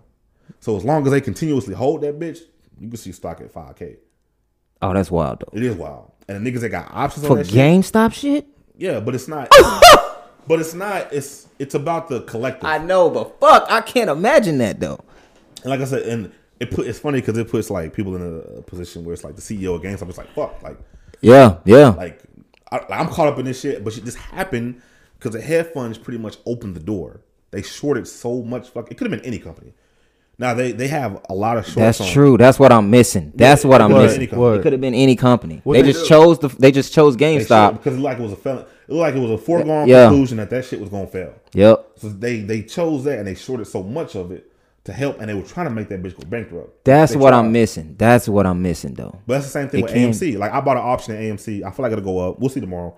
So as long as they continuously hold that bitch, you can see stock at 5K. Oh, that's wild though. It is wild. And the niggas that got options on that shit. For GameStop shit? Yeah, but it's not. It's about the collective. I know, but fuck, I can't imagine that though. And like I said, it's funny because it puts like people in a position where it's like the CEO of GameStop is like, fuck, like. Yeah, yeah. Like. I'm caught up in this shit, but this happened because the hedge funds pretty much opened the door. They shorted so much. Fuck, it could have been any company. Now they have a lot of shorts. That's true. That's what I'm missing. It could have been any company. They just chose GameStop because it looked like it was a foregone conclusion that shit was gonna fail. Yep. So they chose that and they shorted so much of it to help, and they were trying to make that bitch go bankrupt. That's what I'm missing, though. But that's the same thing with AMC. Like, I bought an option at AMC. I feel like it'll go up. We'll see tomorrow.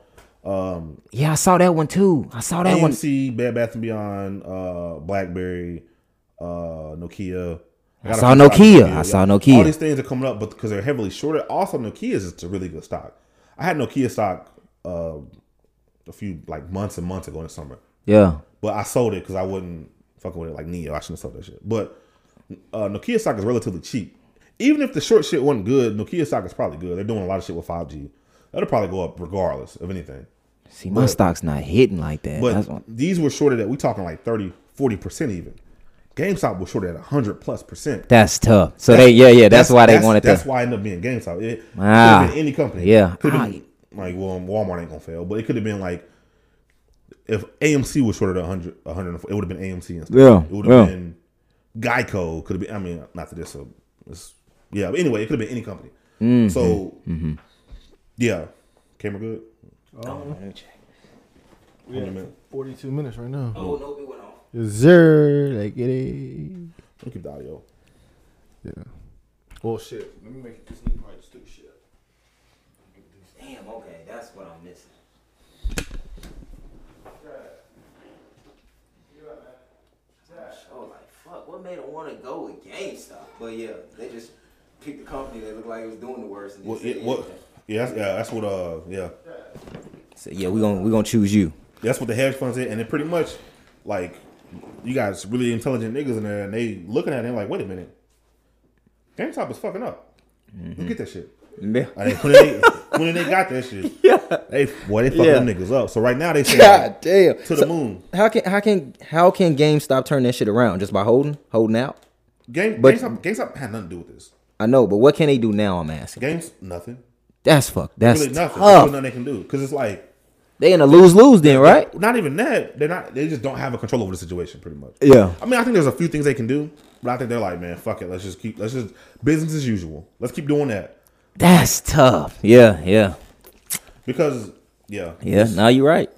I saw that one, too. AMC, Bed Bath & Beyond, BlackBerry, Nokia. I saw Nokia. All these things are coming up, but because they're heavily shorted. Also, Nokia is just a really good stock. I had Nokia stock a few, like, months and months ago in the summer. Yeah. But I sold it because I wouldn't fucking with it like Neo. I shouldn't have sold that shit. But Nokia stock is relatively cheap. Even if the short shit wasn't good, Nokia stock is probably good. They're doing a lot of shit with 5G. That'll probably go up regardless of anything. See, my stock's not hitting like that. But these were shorted at, we talking like 30, 40% even. GameStop was shorted at 100+%. That's tough. So that's why I ended up being GameStop. It could have been any company. Yeah. Could have been like, well, Walmart ain't gonna fail, but it could have been like, if AMC was shorted at 100, it would have been AMC instead. Yeah, it would have been Geico. Could have been. I mean, not that this. But anyway, it could have been any company. Mm-hmm. So, yeah. Camera good. Let me check. We have 42 minutes right now. Oh no, it went off. Yes, sir. Like it is. Look at the audio. Yeah. Oh shit. Let me make this new part too. Shit. Damn. Okay, that's what I'm missing. What made them want to go with GameStop? But yeah, they just picked a company that looked like it was doing the worst. And So yeah, we gonna choose you. That's what the hedge funds did, and it pretty much like you guys really intelligent niggas in there, and they looking at it like, wait a minute, GameStop is fucking up. Mm-hmm. Who get that shit? Yeah. When they got that shit, they fucked them niggas up. So right now they say, God damn, to the moon. How can GameStop turn that shit around just by holding out? GameStop had nothing to do with this. I know, but what can they do now? I'm asking. Nothing. That's fuck. That's really nothing. There's really nothing they can do because it's like they in a lose-lose then, right? Not even that. They're not. They just don't have a control over the situation, pretty much. Yeah. I mean, I think there's a few things they can do, but I think they're like, man, fuck it. Let's just business as usual. Let's keep doing that. That's tough. Yeah. Yeah. Because yeah. Yeah. Now you're right.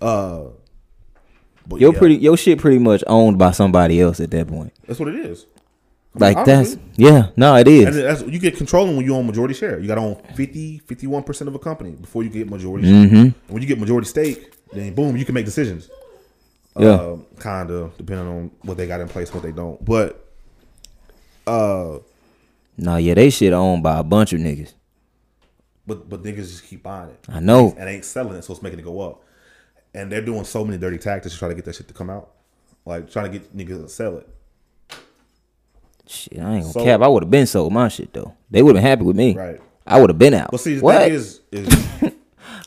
But your shit pretty much owned by somebody else at that point. That's what it is. I mean, like honestly, that's yeah, no, it is. And that's, you get controlling when you own majority share. You got to own 51% of a company before you get majority share. And when you get majority stake, then boom, you can make decisions. Yeah, kind of depending on what they got in place, what they don't. But no, yeah, they shit owned by a bunch of niggas. But niggas just keep buying it. I know, and they ain't selling it, so it's making it go up. And they're doing so many dirty tactics to try to get that shit to come out. Like, trying to get niggas to sell it. Shit, I ain't gonna cap. I would have been sold my shit, though. They would have been happy with me. Right. I would have been out. But see, the thing is like,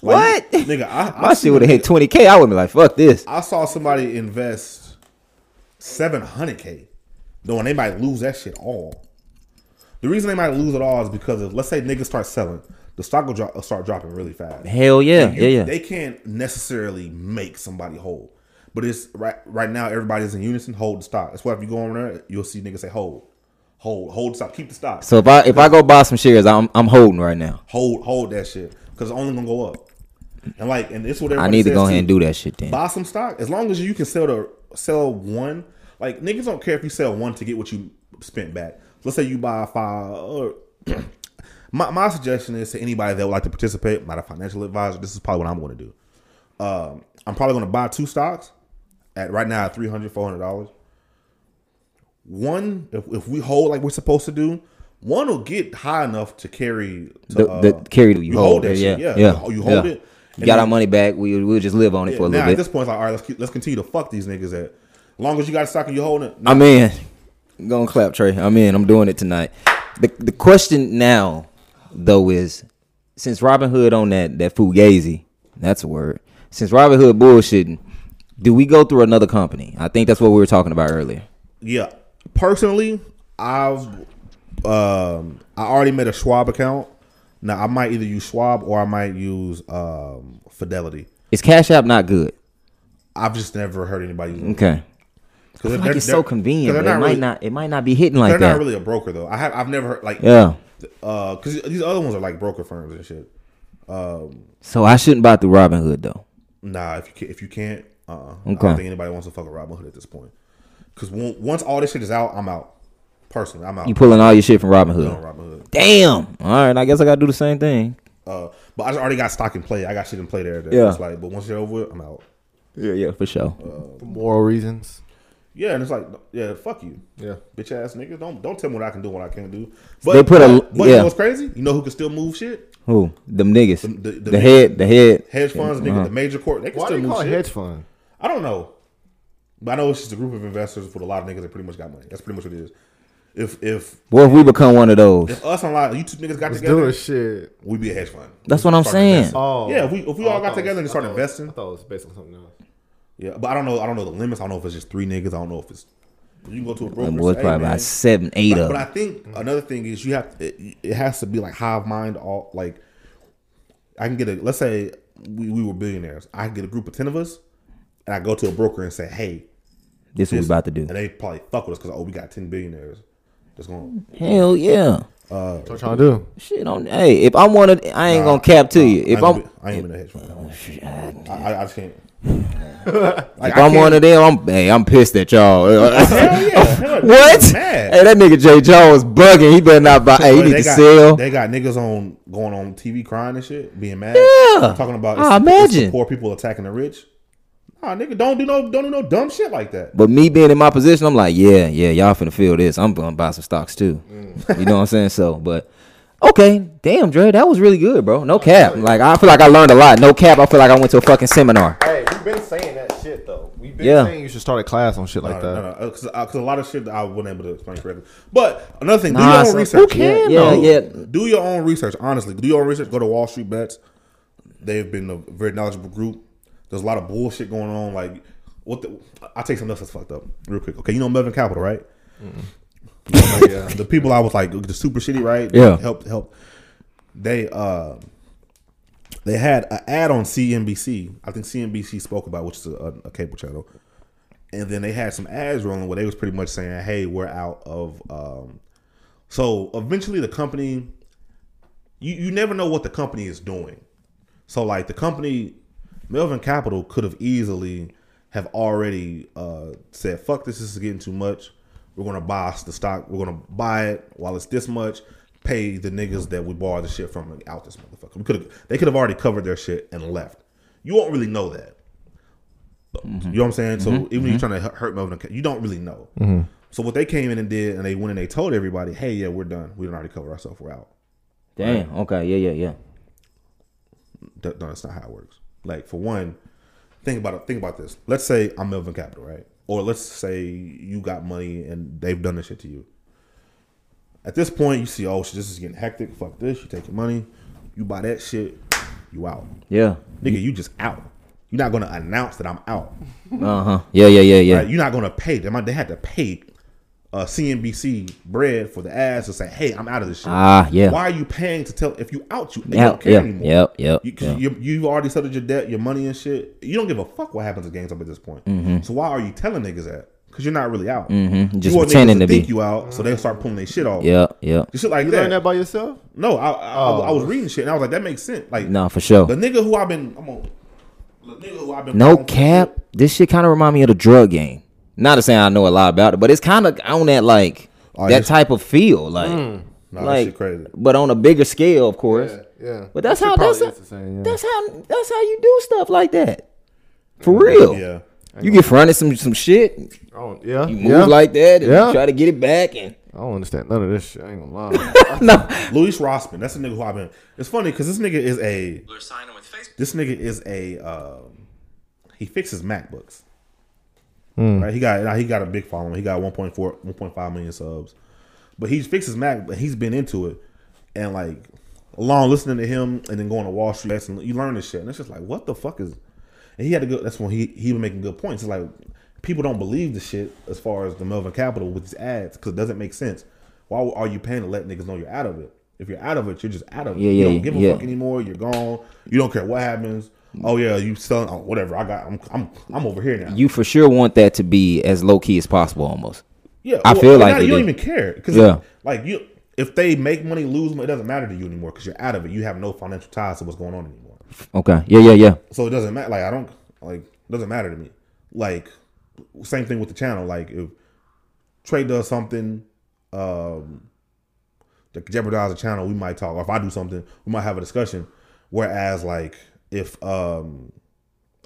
what? Nigga, my shit would have hit 20K. I would have been like, fuck this. I saw somebody invest 700K, knowing they might lose that shit all. The reason they might lose it all is because if, let's say, niggas start selling, the stock will start dropping really fast. Hell yeah, yeah. They can't necessarily make somebody hold, but it's right now everybody's in unison. Hold the stock. That's why if you go on there, you'll see niggas say hold the stock, keep the stock. So if I go buy some shares, I'm holding right now. Hold that shit because it's only gonna go up. And it's what everybody says. I need to go ahead and do that shit then. Buy some stock as long as you can sell one. Like niggas don't care if you sell one to get what you spent back. Let's say you buy 5. My suggestion is to anybody that would like to participate, I'm not a financial advisor, this is probably what I'm going to do. I'm probably going to buy 2 stocks right now at $300, $400. One, if we hold like we're supposed to do, one will get high enough to carry. You hold that shit. Yeah. You hold it. You got our money back. We'll just live on it for a little bit. At this point, it's like, all right, let's continue to fuck these niggas. As long as you got a stock and you hold it. Nah. I'm in. I'm going to clap, Trey. I'm in. I'm doing it tonight. The question now, though, is since Robinhood on that fugazi, that's a word. Since Robinhood bullshitting, do we go through another company? I think that's what we were talking about earlier. Yeah, personally, I already made a Schwab account. Now I might either use Schwab or I might use Fidelity. Is Cash App not good? I've just never heard anybody use it. Okay. Because like it's so convenient. It might not be hitting like that. They're not really a broker though. I've never heard because these other ones are like broker firms and shit. So I shouldn't buy through Robinhood though. Nah, if you can't, okay. I don't think anybody wants to fuck with Robinhood at this point. Because once all this shit is out, I'm out. Personally, I'm out. You pulling all your shit from Robinhood? I'm Robinhood. Damn. All right, I guess I gotta do the same thing. But I already got stock in play. I got shit in play there. It's like, but once you're over it, I'm out. Yeah, for sure. For moral reasons. Yeah, and it's like, yeah, fuck you, yeah, bitch ass niggas. Don't tell me what I can do, what I can't do. But they put you know what's crazy? You know who can still move shit? Who? Them niggas. The hedge funds, nigga. The major corp. They can still move shit. Why they call it hedge fund? I don't know, but I know it's just a group of investors with a lot of niggas that pretty much got money. That's pretty much what it is. If we become one of those, if us and a lot of you two niggas got together, shit, we'd be a hedge fund. That's what I'm saying. Oh, yeah, if we all got together and started investing, I thought it was based on something else. Yeah, but I don't know the limits. I don't know if it's just 3 niggas. I don't know if it's you can go to a broker. Well, it's probably about 7, 8 of them. But I think another thing is you have it has to be like hive mind. All like I can get let's say we were billionaires. I can get a group of 10 of us, and I go to a broker and say, "Hey, this is what we're about to do," and they probably fuck with us because we got 10 billionaires. That's going hell yeah. That's what y'all do. Shit on. Hey, if I wanted, I ain't gonna cap to you. If I ain't in the hedge fund. I just can't. If I'm one of them, I'm pissed at y'all. Hell yeah. Hell, what? Hey, that nigga J. Jones bugging. He better not buy. Hey, he need to sell. They got niggas going on TV crying and shit, being mad. Yeah. Talking about it's poor people attacking the rich. Nah, nigga, don't do no dumb shit like that. But me being in my position, I'm like, yeah, y'all finna feel this. I'm gonna buy some stocks too. You know what I'm saying? So, but. Okay, damn, Dre, that was really good, bro. No cap. Like, I feel like I learned a lot. No cap, I feel like I went to a fucking seminar. Hey, we've been saying that shit, though. We've been saying you should start a class on shit like that. No, because a lot of shit that I wasn't able to explain correctly. But another thing, do your own research. Who can, yeah. Do your own research, honestly. Do your own research. Go to Wall Street Bets. They've been a very knowledgeable group. There's a lot of bullshit going on. Like, I'll take something else that's fucked up real quick. Okay, you know Melvin Capital, right? Mm-hmm. You know, like, the people I was like the super shitty, right? Yeah. Help. They had an ad on CNBC. I think CNBC spoke about, which is a cable channel. And then they had some ads rolling where they was pretty much saying, hey, we're out of... So eventually the company... You never know what the company is doing. So like the company, Melvin Capital could have easily have already said, fuck this, this is getting too much. We're going to buy the stock. We're going to buy it while it's this much. Pay the niggas that we borrowed the shit from out this motherfucker. They could have already covered their shit and left. You won't really know that. Mm-hmm. You know what I'm saying? So even if you're trying to hurt Melvin, you don't really know. Mm-hmm. So what they came in and did, and they went and they told everybody, hey, yeah, we're done. We done already covered ourselves. We're out. Damn. Right? Okay. Yeah. No, that's not how it works. Like, for one, think about this. Let's say I'm Melvin Capital, right? Or let's say you got money and they've done this shit to you. At this point, you see, oh, shit, this is getting hectic. Fuck this. You take your money. You buy that shit. You out. Yeah. Nigga, you just out. You're not going to announce that I'm out. Uh-huh. Yeah. Right? You're not going to pay. They had to pay CNBC bread for the ads to say, hey, I'm out of this shit. Yeah. Why are you paying to tell? If you out, you don't care anymore. Yeah. You've already settled your debt, your money and shit. You don't give a fuck what happens to GameStop at this point. Mm-hmm. So why are you telling niggas that? Because you're not really out. Mm-hmm. Just pretending to think you out, so they'll start pulling their shit off. Yeah. You shit like you that. You learned that by yourself? No, I was reading shit, and I was like, that makes sense. Like, no, for sure. No cap. This shit kind of remind me of the drug game. Not to say I know a lot about it, but it's kind of on that that type of feel. Like, that shit crazy. But on a bigger scale, of course. Yeah. But that's how you do stuff like that. For real. Yeah. You get fronted some shit. Oh yeah. You move like that and you try to get it back, and I don't understand none of this shit. I ain't gonna lie. No. Louis Rossman, that's a nigga who I've been. It's funny because he fixes MacBooks. Right? He got a big following. He got 1.5 million subs. But he fixes Mac, but he's been into it. And like along listening to him and then going to Wall Street Bets, and you learn this shit. And it's just like, what the fuck is. And he had to go. That's when he was making good points. It's like people don't believe the shit as far as the Melvin Capital with his ads because it doesn't make sense. Why are you paying to let niggas know you're out of it? If you're out of it, you're just out of it. Yeah, you don't give a fuck anymore. You're gone. You don't care what happens. Oh yeah, you selling? Oh, whatever. I'm over here now. You for sure want that to be as low key as possible, almost. Yeah, I feel like you don't even care because if they make money, lose money, it doesn't matter to you anymore because you're out of it. You have no financial ties to what's going on anymore. Okay. Yeah. So it doesn't matter. Like it doesn't matter to me. Like same thing with the channel. Like if Trey does something that could jeopardize the channel, we might talk. Or if I do something, we might have a discussion. Whereas like if I'm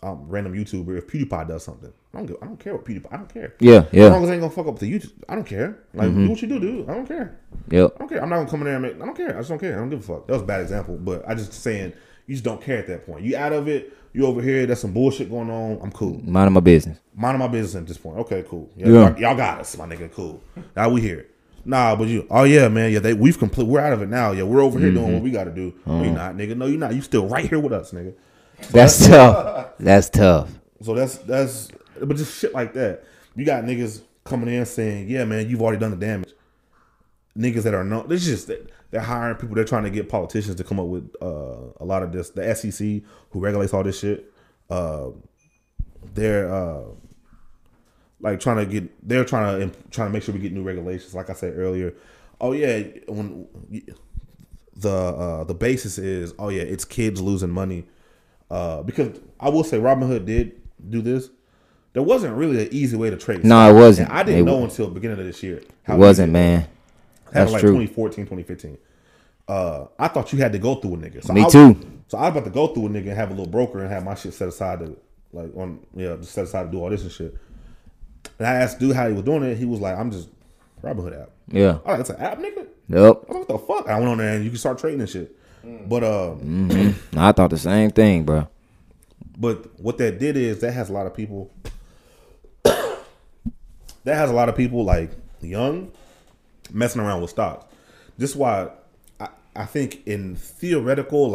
random YouTuber, if PewDiePie does something, I don't care what PewDiePie. I don't care. Yeah. As long as I ain't gonna fuck up the YouTube, I don't care. Like do what you do. I don't care. Yep. I don't care. I'm not gonna come in there and I don't care. I just don't care. I don't give a fuck. That was a bad example, but I just saying. You just don't care at that point. You out of it. You over here. There's some bullshit going on. I'm cool. Minding my business at this point. Okay, cool. Y'all got us, my nigga. Cool. Now we here. Nah, but you. Oh yeah, man. Yeah, we're out of it now. Yeah, we're over here doing what we got to do. Oh. No, you not, nigga. No, you not. You still right here with us, nigga. So that's tough. That's tough. So that's. But just shit like that. You got niggas coming in saying, "Yeah, man, you've already done the damage." Niggas that are known. It's just that. They're hiring people. They're trying to get politicians to come up with a lot of this. The SEC, who regulates all this shit, they're trying to make sure we get new regulations. Like I said earlier, when the basis is, it's kids losing money. Because I will say, Robinhood did do this. There wasn't really an easy way to trade. No, it wasn't. And I didn't know until the beginning of this year. It wasn't, man. That's like true. 2014, 2015. I thought you had to go through a nigga. So Me too. So I was about to go through a nigga and have a little broker and have my shit set aside to set aside to do all this and shit. And I asked dude how he was doing it. He was like, "I'm just Robinhood app." Yeah. I'm like, "It's an app, nigga." Yep. I was like, "What the fuck?" I went on there and you can start trading and shit. But I thought the same thing, bro. But what that did is that has a lot of people. That has a lot of people like young. Messing around with stocks. This is why I think in theoretical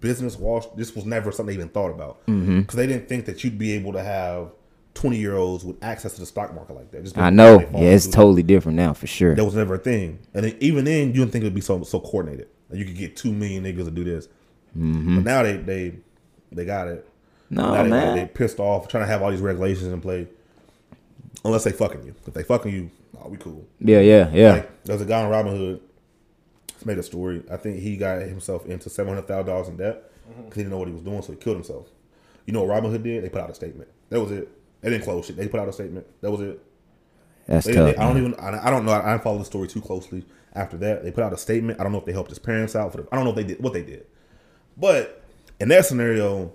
business this was never something they even thought about because they didn't think that you'd be able to have 20-year-olds with access to the stock market like that. I know, it's totally different now for sure. That was never a thing, and even then you didn't think it'd be so coordinated. You could get 2 million niggas to do this. Mm-hmm. But now they got it. No, now man. They pissed off trying to have all these regulations in play. Unless they fucking you. If they fucking you, oh, we cool. Yeah. Like, there's a guy on Robinhood. It's made a story. I think he got himself into $700,000 in debt because he didn't know what he was doing, so he killed himself. You know what Robinhood did? They put out a statement. That was it. They didn't close shit. They put out a statement. That was it. That's tough. I don't know. I didn't follow the story too closely. After that, they put out a statement. I don't know if they helped his parents out. I don't know if they did what they did. But in that scenario,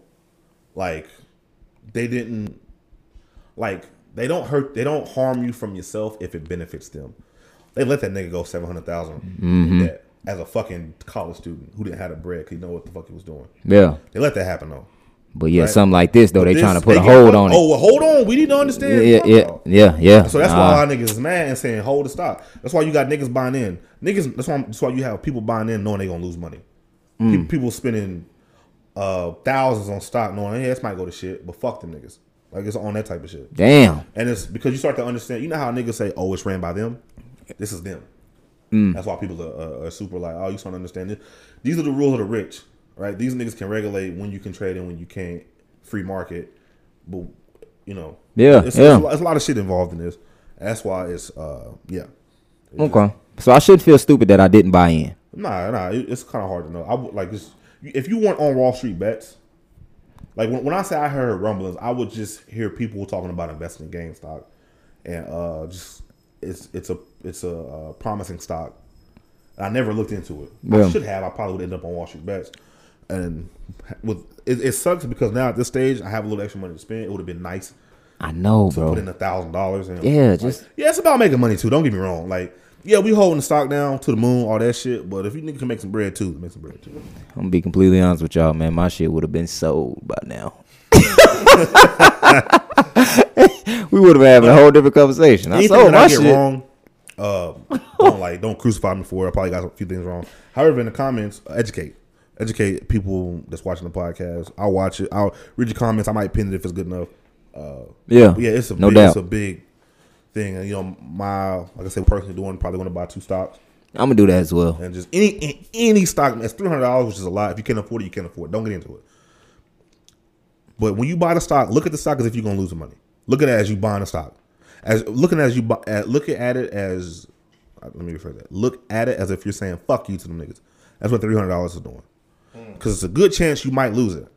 like they didn't, like they don't hurt. They don't harm you from yourself if it benefits them. They let that nigga go $700,000 as a fucking college student who didn't have a bread. He know what the fuck he was doing. Yeah, they let that happen though. But yeah, right? Something like this though, but they trying to put a hold on it. Oh, well, hold on. We need to understand. Yeah. So that's why a lot of niggas is mad and saying hold the stock. That's why you got niggas buying in. That's why you have people buying in knowing they gonna lose money. People spending thousands on stock knowing hey, this might go to shit, but fuck them niggas. Like it's on that type of shit. Damn. And it's because you start to understand. You know how niggas say, "Oh, it's ran by them." This is them. That's why people are super like, "Oh, you trying to understand this?" These are the rules of the rich. Right, these niggas can regulate when you can trade and when you can't. Free market, but you know, it's a lot of shit involved in this. That's why it's okay. So I should feel stupid that I didn't buy in. Nah, it's kind of hard to know. I would like if you weren't on Wall Street Bets. Like when I say I heard rumblings, I would just hear people talking about investing in GameStop, and just it's a promising stock. I never looked into it. Yeah. I should have. I probably would end up on Wall Street Bets. And it sucks because now at this stage I have a little extra money to spend. It would have been nice. I know, bro. Put in $1,000. It's about making money too. Don't get me wrong. Like, yeah, we holding the stock down to the moon, all that shit. But if you niggas can make some bread too, make some bread too. I'm gonna be completely honest with y'all, man. My shit would have been sold by now. We would have been having a whole different conversation. Anything I get wrong. Don't crucify me for it. I probably got a few things wrong. However, in the comments, educate people that's watching the podcast. I'll watch it. I'll read your comments. I might pin it if it's good enough. It's a big thing. And you know, like I said, personally doing probably want to buy two stocks. I'm gonna do that as well. And just any stock that's $300, which is a lot. If you can't afford it, you can't afford it. Don't get into it. But when you buy the stock, look at the stock as if you're gonna lose the money. Look at it as you buying the stock. Look at it as if you're saying fuck you to them niggas. That's what $300 is doing, because it's a good chance you might lose it.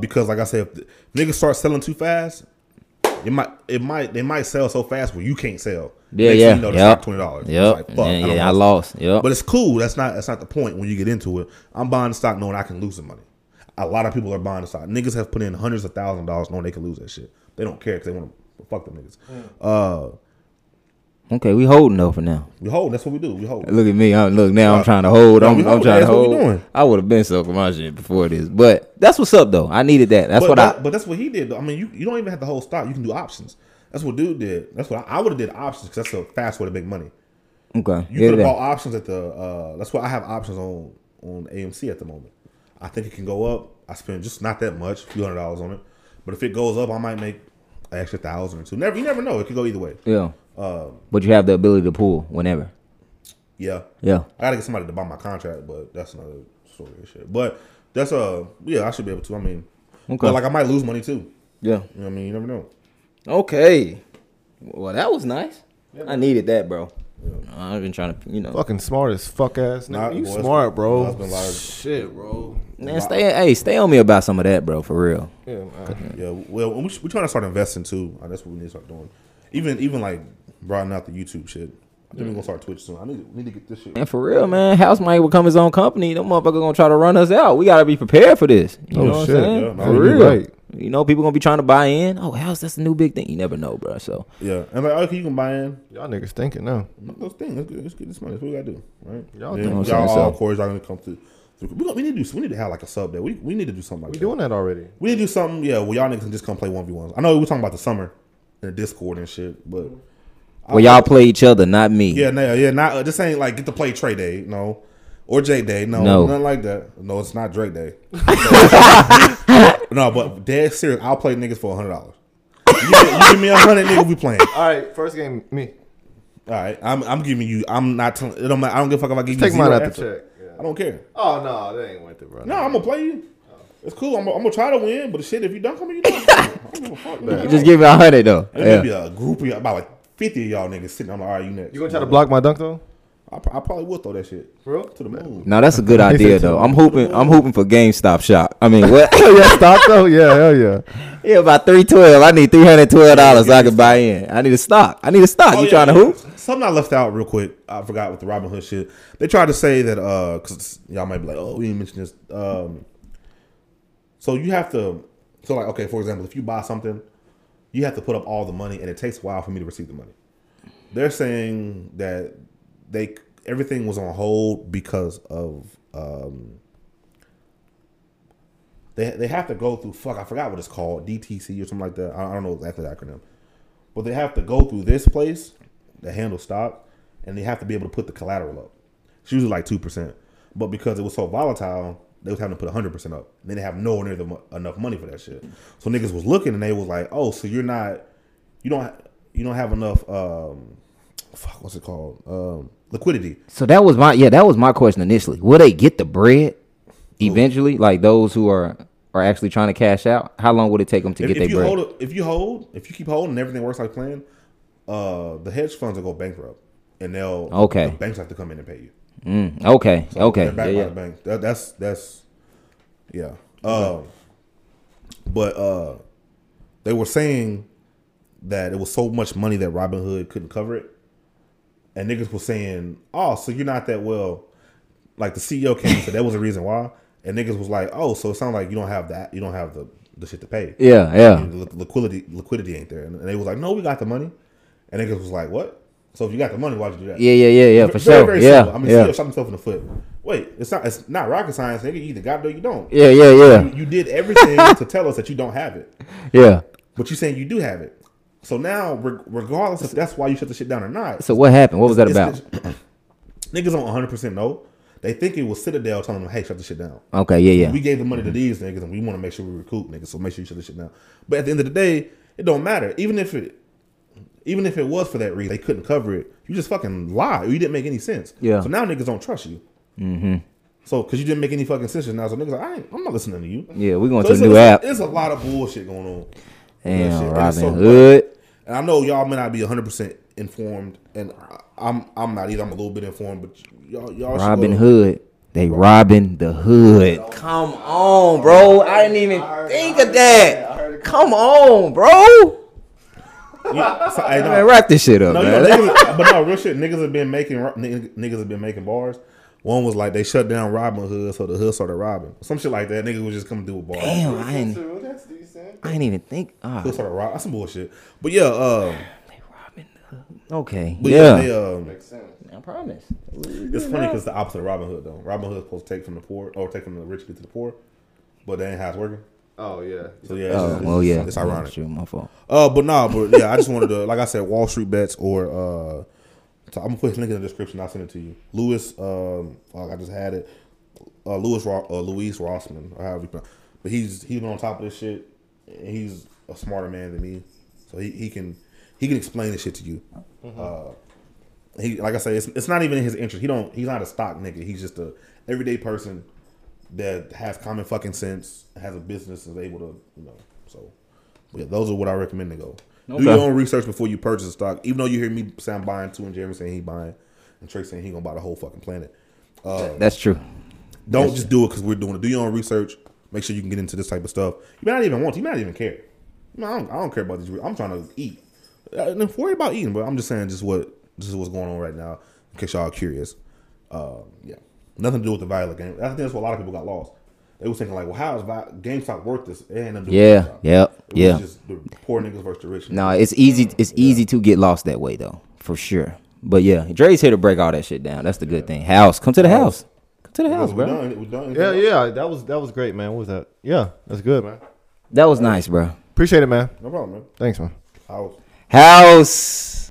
Because like I said, if niggas start selling too fast, they might sell so fast where you can't sell. $20. I lost. Yep. But it's cool. That's not the point when you get into it. I'm buying the stock knowing I can lose the money. A lot of people are buying the stock. Niggas have put in hundreds of thousands of dollars knowing they can lose that shit. They don't care because they want to. Fuck them niggas. Okay, we holding though for now. We hold. That's what we do. We hold. Look at me. I'm trying to hold. I'm trying to hold. I would have been so for my shit before this, but that's what's up though. I needed that. But that's what he did though. I mean, you don't even have the whole stock. You can do options. That's what dude did. That's what I would have did options because that's a fast way to make money. Okay. You could have bought options at the. That's why I have options on AMC at the moment. I think it can go up. I spend just not that much, a few $100 on it, but if it goes up, I might make. An extra $1,000 or $2,000. You never know. It could go either way. Yeah. But you have the ability to pull whenever. Yeah. Yeah. I gotta get somebody to buy my contract, but that's another story and shit. But that's I should be able to. I mean, okay. But like I might lose money too. Yeah. You know what I mean? You never know. Okay. Well, that was nice. Yeah. I needed that, bro. Yeah. I've been trying to, fucking smart as fuck ass nigga. Smart, bro. Shit, bro. Man, stay on me about some of that, bro. For real. Yeah, well, we're trying to start investing too. That's what we need to start doing. Even like broadening out the YouTube shit. I think we're gonna start Twitch soon. I need to get this shit. And for real, man, House might become his own company. Them motherfuckers gonna try to run us out. We gotta be prepared for this. You know what I'm saying? Yeah, for real. Right. You know, people gonna be trying to buy in. Oh, House, that's the new big thing. You never know, bro. So yeah, and like, okay, you can buy in. Y'all niggas thinking now. Let's get this money. That's what we gotta do, right? Y'all, of course, y'all gonna come through. We need to have like a sub there. We need to do something like that. We're doing that already. We need to do something, where y'all niggas can just come play 1v1s. I know we're talking about the summer and the Discord and shit, but. Y'all play each other, not me. Yeah. Not this ain't like get to play Trey Day, no. Or J Day, no. Nothing like that. No, it's not Drake Day. No, but dead serious, I'll play niggas for $100. You give me $100, nigga, we playing. All right, first game, me. All right, I'm giving you. I'm not. I don't give a fuck if I give you. Take mine out the check. Yeah. I don't care. Oh no, that ain't worth it, bro. No, I'm gonna play you. Oh. It's cool. I'm gonna try to win, but shit, if you don't come in, you don't. I don't give a fuck. Man. Just give me 100 though. There'll be a group of about like 50 of y'all niggas sitting. I'm like, all right, you next. You gonna try to block my dunk though? I probably will throw that shit. For real? To the moon. No, that's a good idea though. I'm hoping for GameStop shot. I mean, what? Yeah, stop though. Yeah, hell yeah. Yeah, about 312. I need $312 so I can buy in. I need a stock. You trying to hoop? Something I left out real quick. I forgot with the Robinhood shit. They tried to say that because y'all might be like, oh, we didn't mention this. So you have to. So like, okay, for example, if you buy something, you have to put up all the money, and it takes a while for me to receive the money. They're saying that. Everything was on hold because of they have to go through I forgot what it's called, DTC or something like that. I don't know exactly the acronym, but they have to go through this place that handles stock, and they have to be able to put the collateral up. It's usually like 2%, but because it was so volatile, they was having to put 100% up. And they didn't have nowhere near enough money for that shit. So niggas was looking and they was like, oh, so you don't have enough. What's it called? Liquidity. So that was my question initially. Will they get the bread eventually? Ooh. Like those who are actually trying to cash out? How long would it take them to get their bread? If you keep holding and everything works like planned, the hedge funds will go bankrupt, and the banks have to come in and pay you. Okay. They're backed by the bank. That's. But they were saying that it was so much money that Robinhood couldn't cover it. And niggas was saying, oh, so you're not that well. Like the CEO came and said that was the reason why. And niggas was like, oh, so it sounds like you don't have that. You don't have the shit to pay. Yeah. I mean, the liquidity ain't there. And they was like, no, we got the money. And niggas was like, what? So if you got the money, why'd you do that? Yeah, for sure. Very simple. I mean, CEO shot himself in the foot. Wait, it's not rocket science, nigga. You either got it or you don't. Yeah. You did everything to tell us that you don't have it. Yeah. But you're saying you do have it. So now, regardless if that's why you shut the shit down or not. So what happened? What was that about? Niggas don't 100% know. They think it was Citadel telling them, hey, shut the shit down. Okay, yeah. We gave the money to these niggas, and we want to make sure we recoup niggas, so make sure you shut the shit down. But at the end of the day, it don't matter. Even if it was for that reason, they couldn't cover it. You just fucking lied. You didn't make any sense. Yeah. So now niggas don't trust you. Mm-hmm. So, because you didn't make any fucking sense now, so niggas like, I'm not listening to you. Yeah, we're going to the new app. There's a lot of bullshit going on. Damn, Robinhood. And I know y'all may not be 100% informed, and I'm not either. I'm a little bit informed, but y'all Robinhood. They robbing the hood. Come on, bro. I didn't even think of that. Come on, bro. Yeah, so, hey, man, wrap this shit up, man. Real shit. Niggas have been making bars. One was like, they shut down Robinhood, so the hood started robbing. Some shit like that. Niggas was just coming through a bar. Damn, I didn't even think. Hood started robbing. That's some bullshit. But yeah. They robbing the hood. Okay. But yeah. They makes sense. I promise. It's funny because the opposite of Robinhood, though. Robinhood is supposed to take from the poor, or take from the rich to the poor. But that ain't how it's working. Oh, yeah. So yeah. It's ironic. That's true. My fault. But yeah, I just wanted to, like I said, Wall Street Bets or. So I'm gonna put his link in the description. I'll send it to you. Louis Rossman, or however you pronounce. But he's been on top of this shit. And he's a smarter man than me, so he can explain this shit to you. Mm-hmm. He, like I say, it's not even in his interest. He's not a stock nigga. He's just a everyday person that has common fucking sense, has a business, is able to So yeah, those are what I recommend to go. Okay. Do your own research before you purchase a stock. Even though you hear me say I'm buying two, and Jeremy saying he buying, and Trey saying he gonna buy the whole fucking planet. That's true. Don't do it because we're doing it. Do your own research. Make sure you can get into this type of stuff. You may not even want to. You may not even care. I don't care about these. I'm trying to eat. Don't worry about eating, but I'm just saying this is what's going on right now. In case y'all are curious. Yeah, nothing to do with the Violet game. I think that's what a lot of people got lost. They was thinking like, well, how is GameStop worth this? It was just the poor niggas versus the rich. Nah, it's easy. It's easy to get lost that way though, for sure. But yeah, Dre's here to break all that shit down. That's the good thing. Come to the house. Come to the house, bro. We're done. Yeah. That was great, man. What was that? Yeah, that's good, man. That was nice, bro. Appreciate it, man. No problem, man. Thanks, man. House.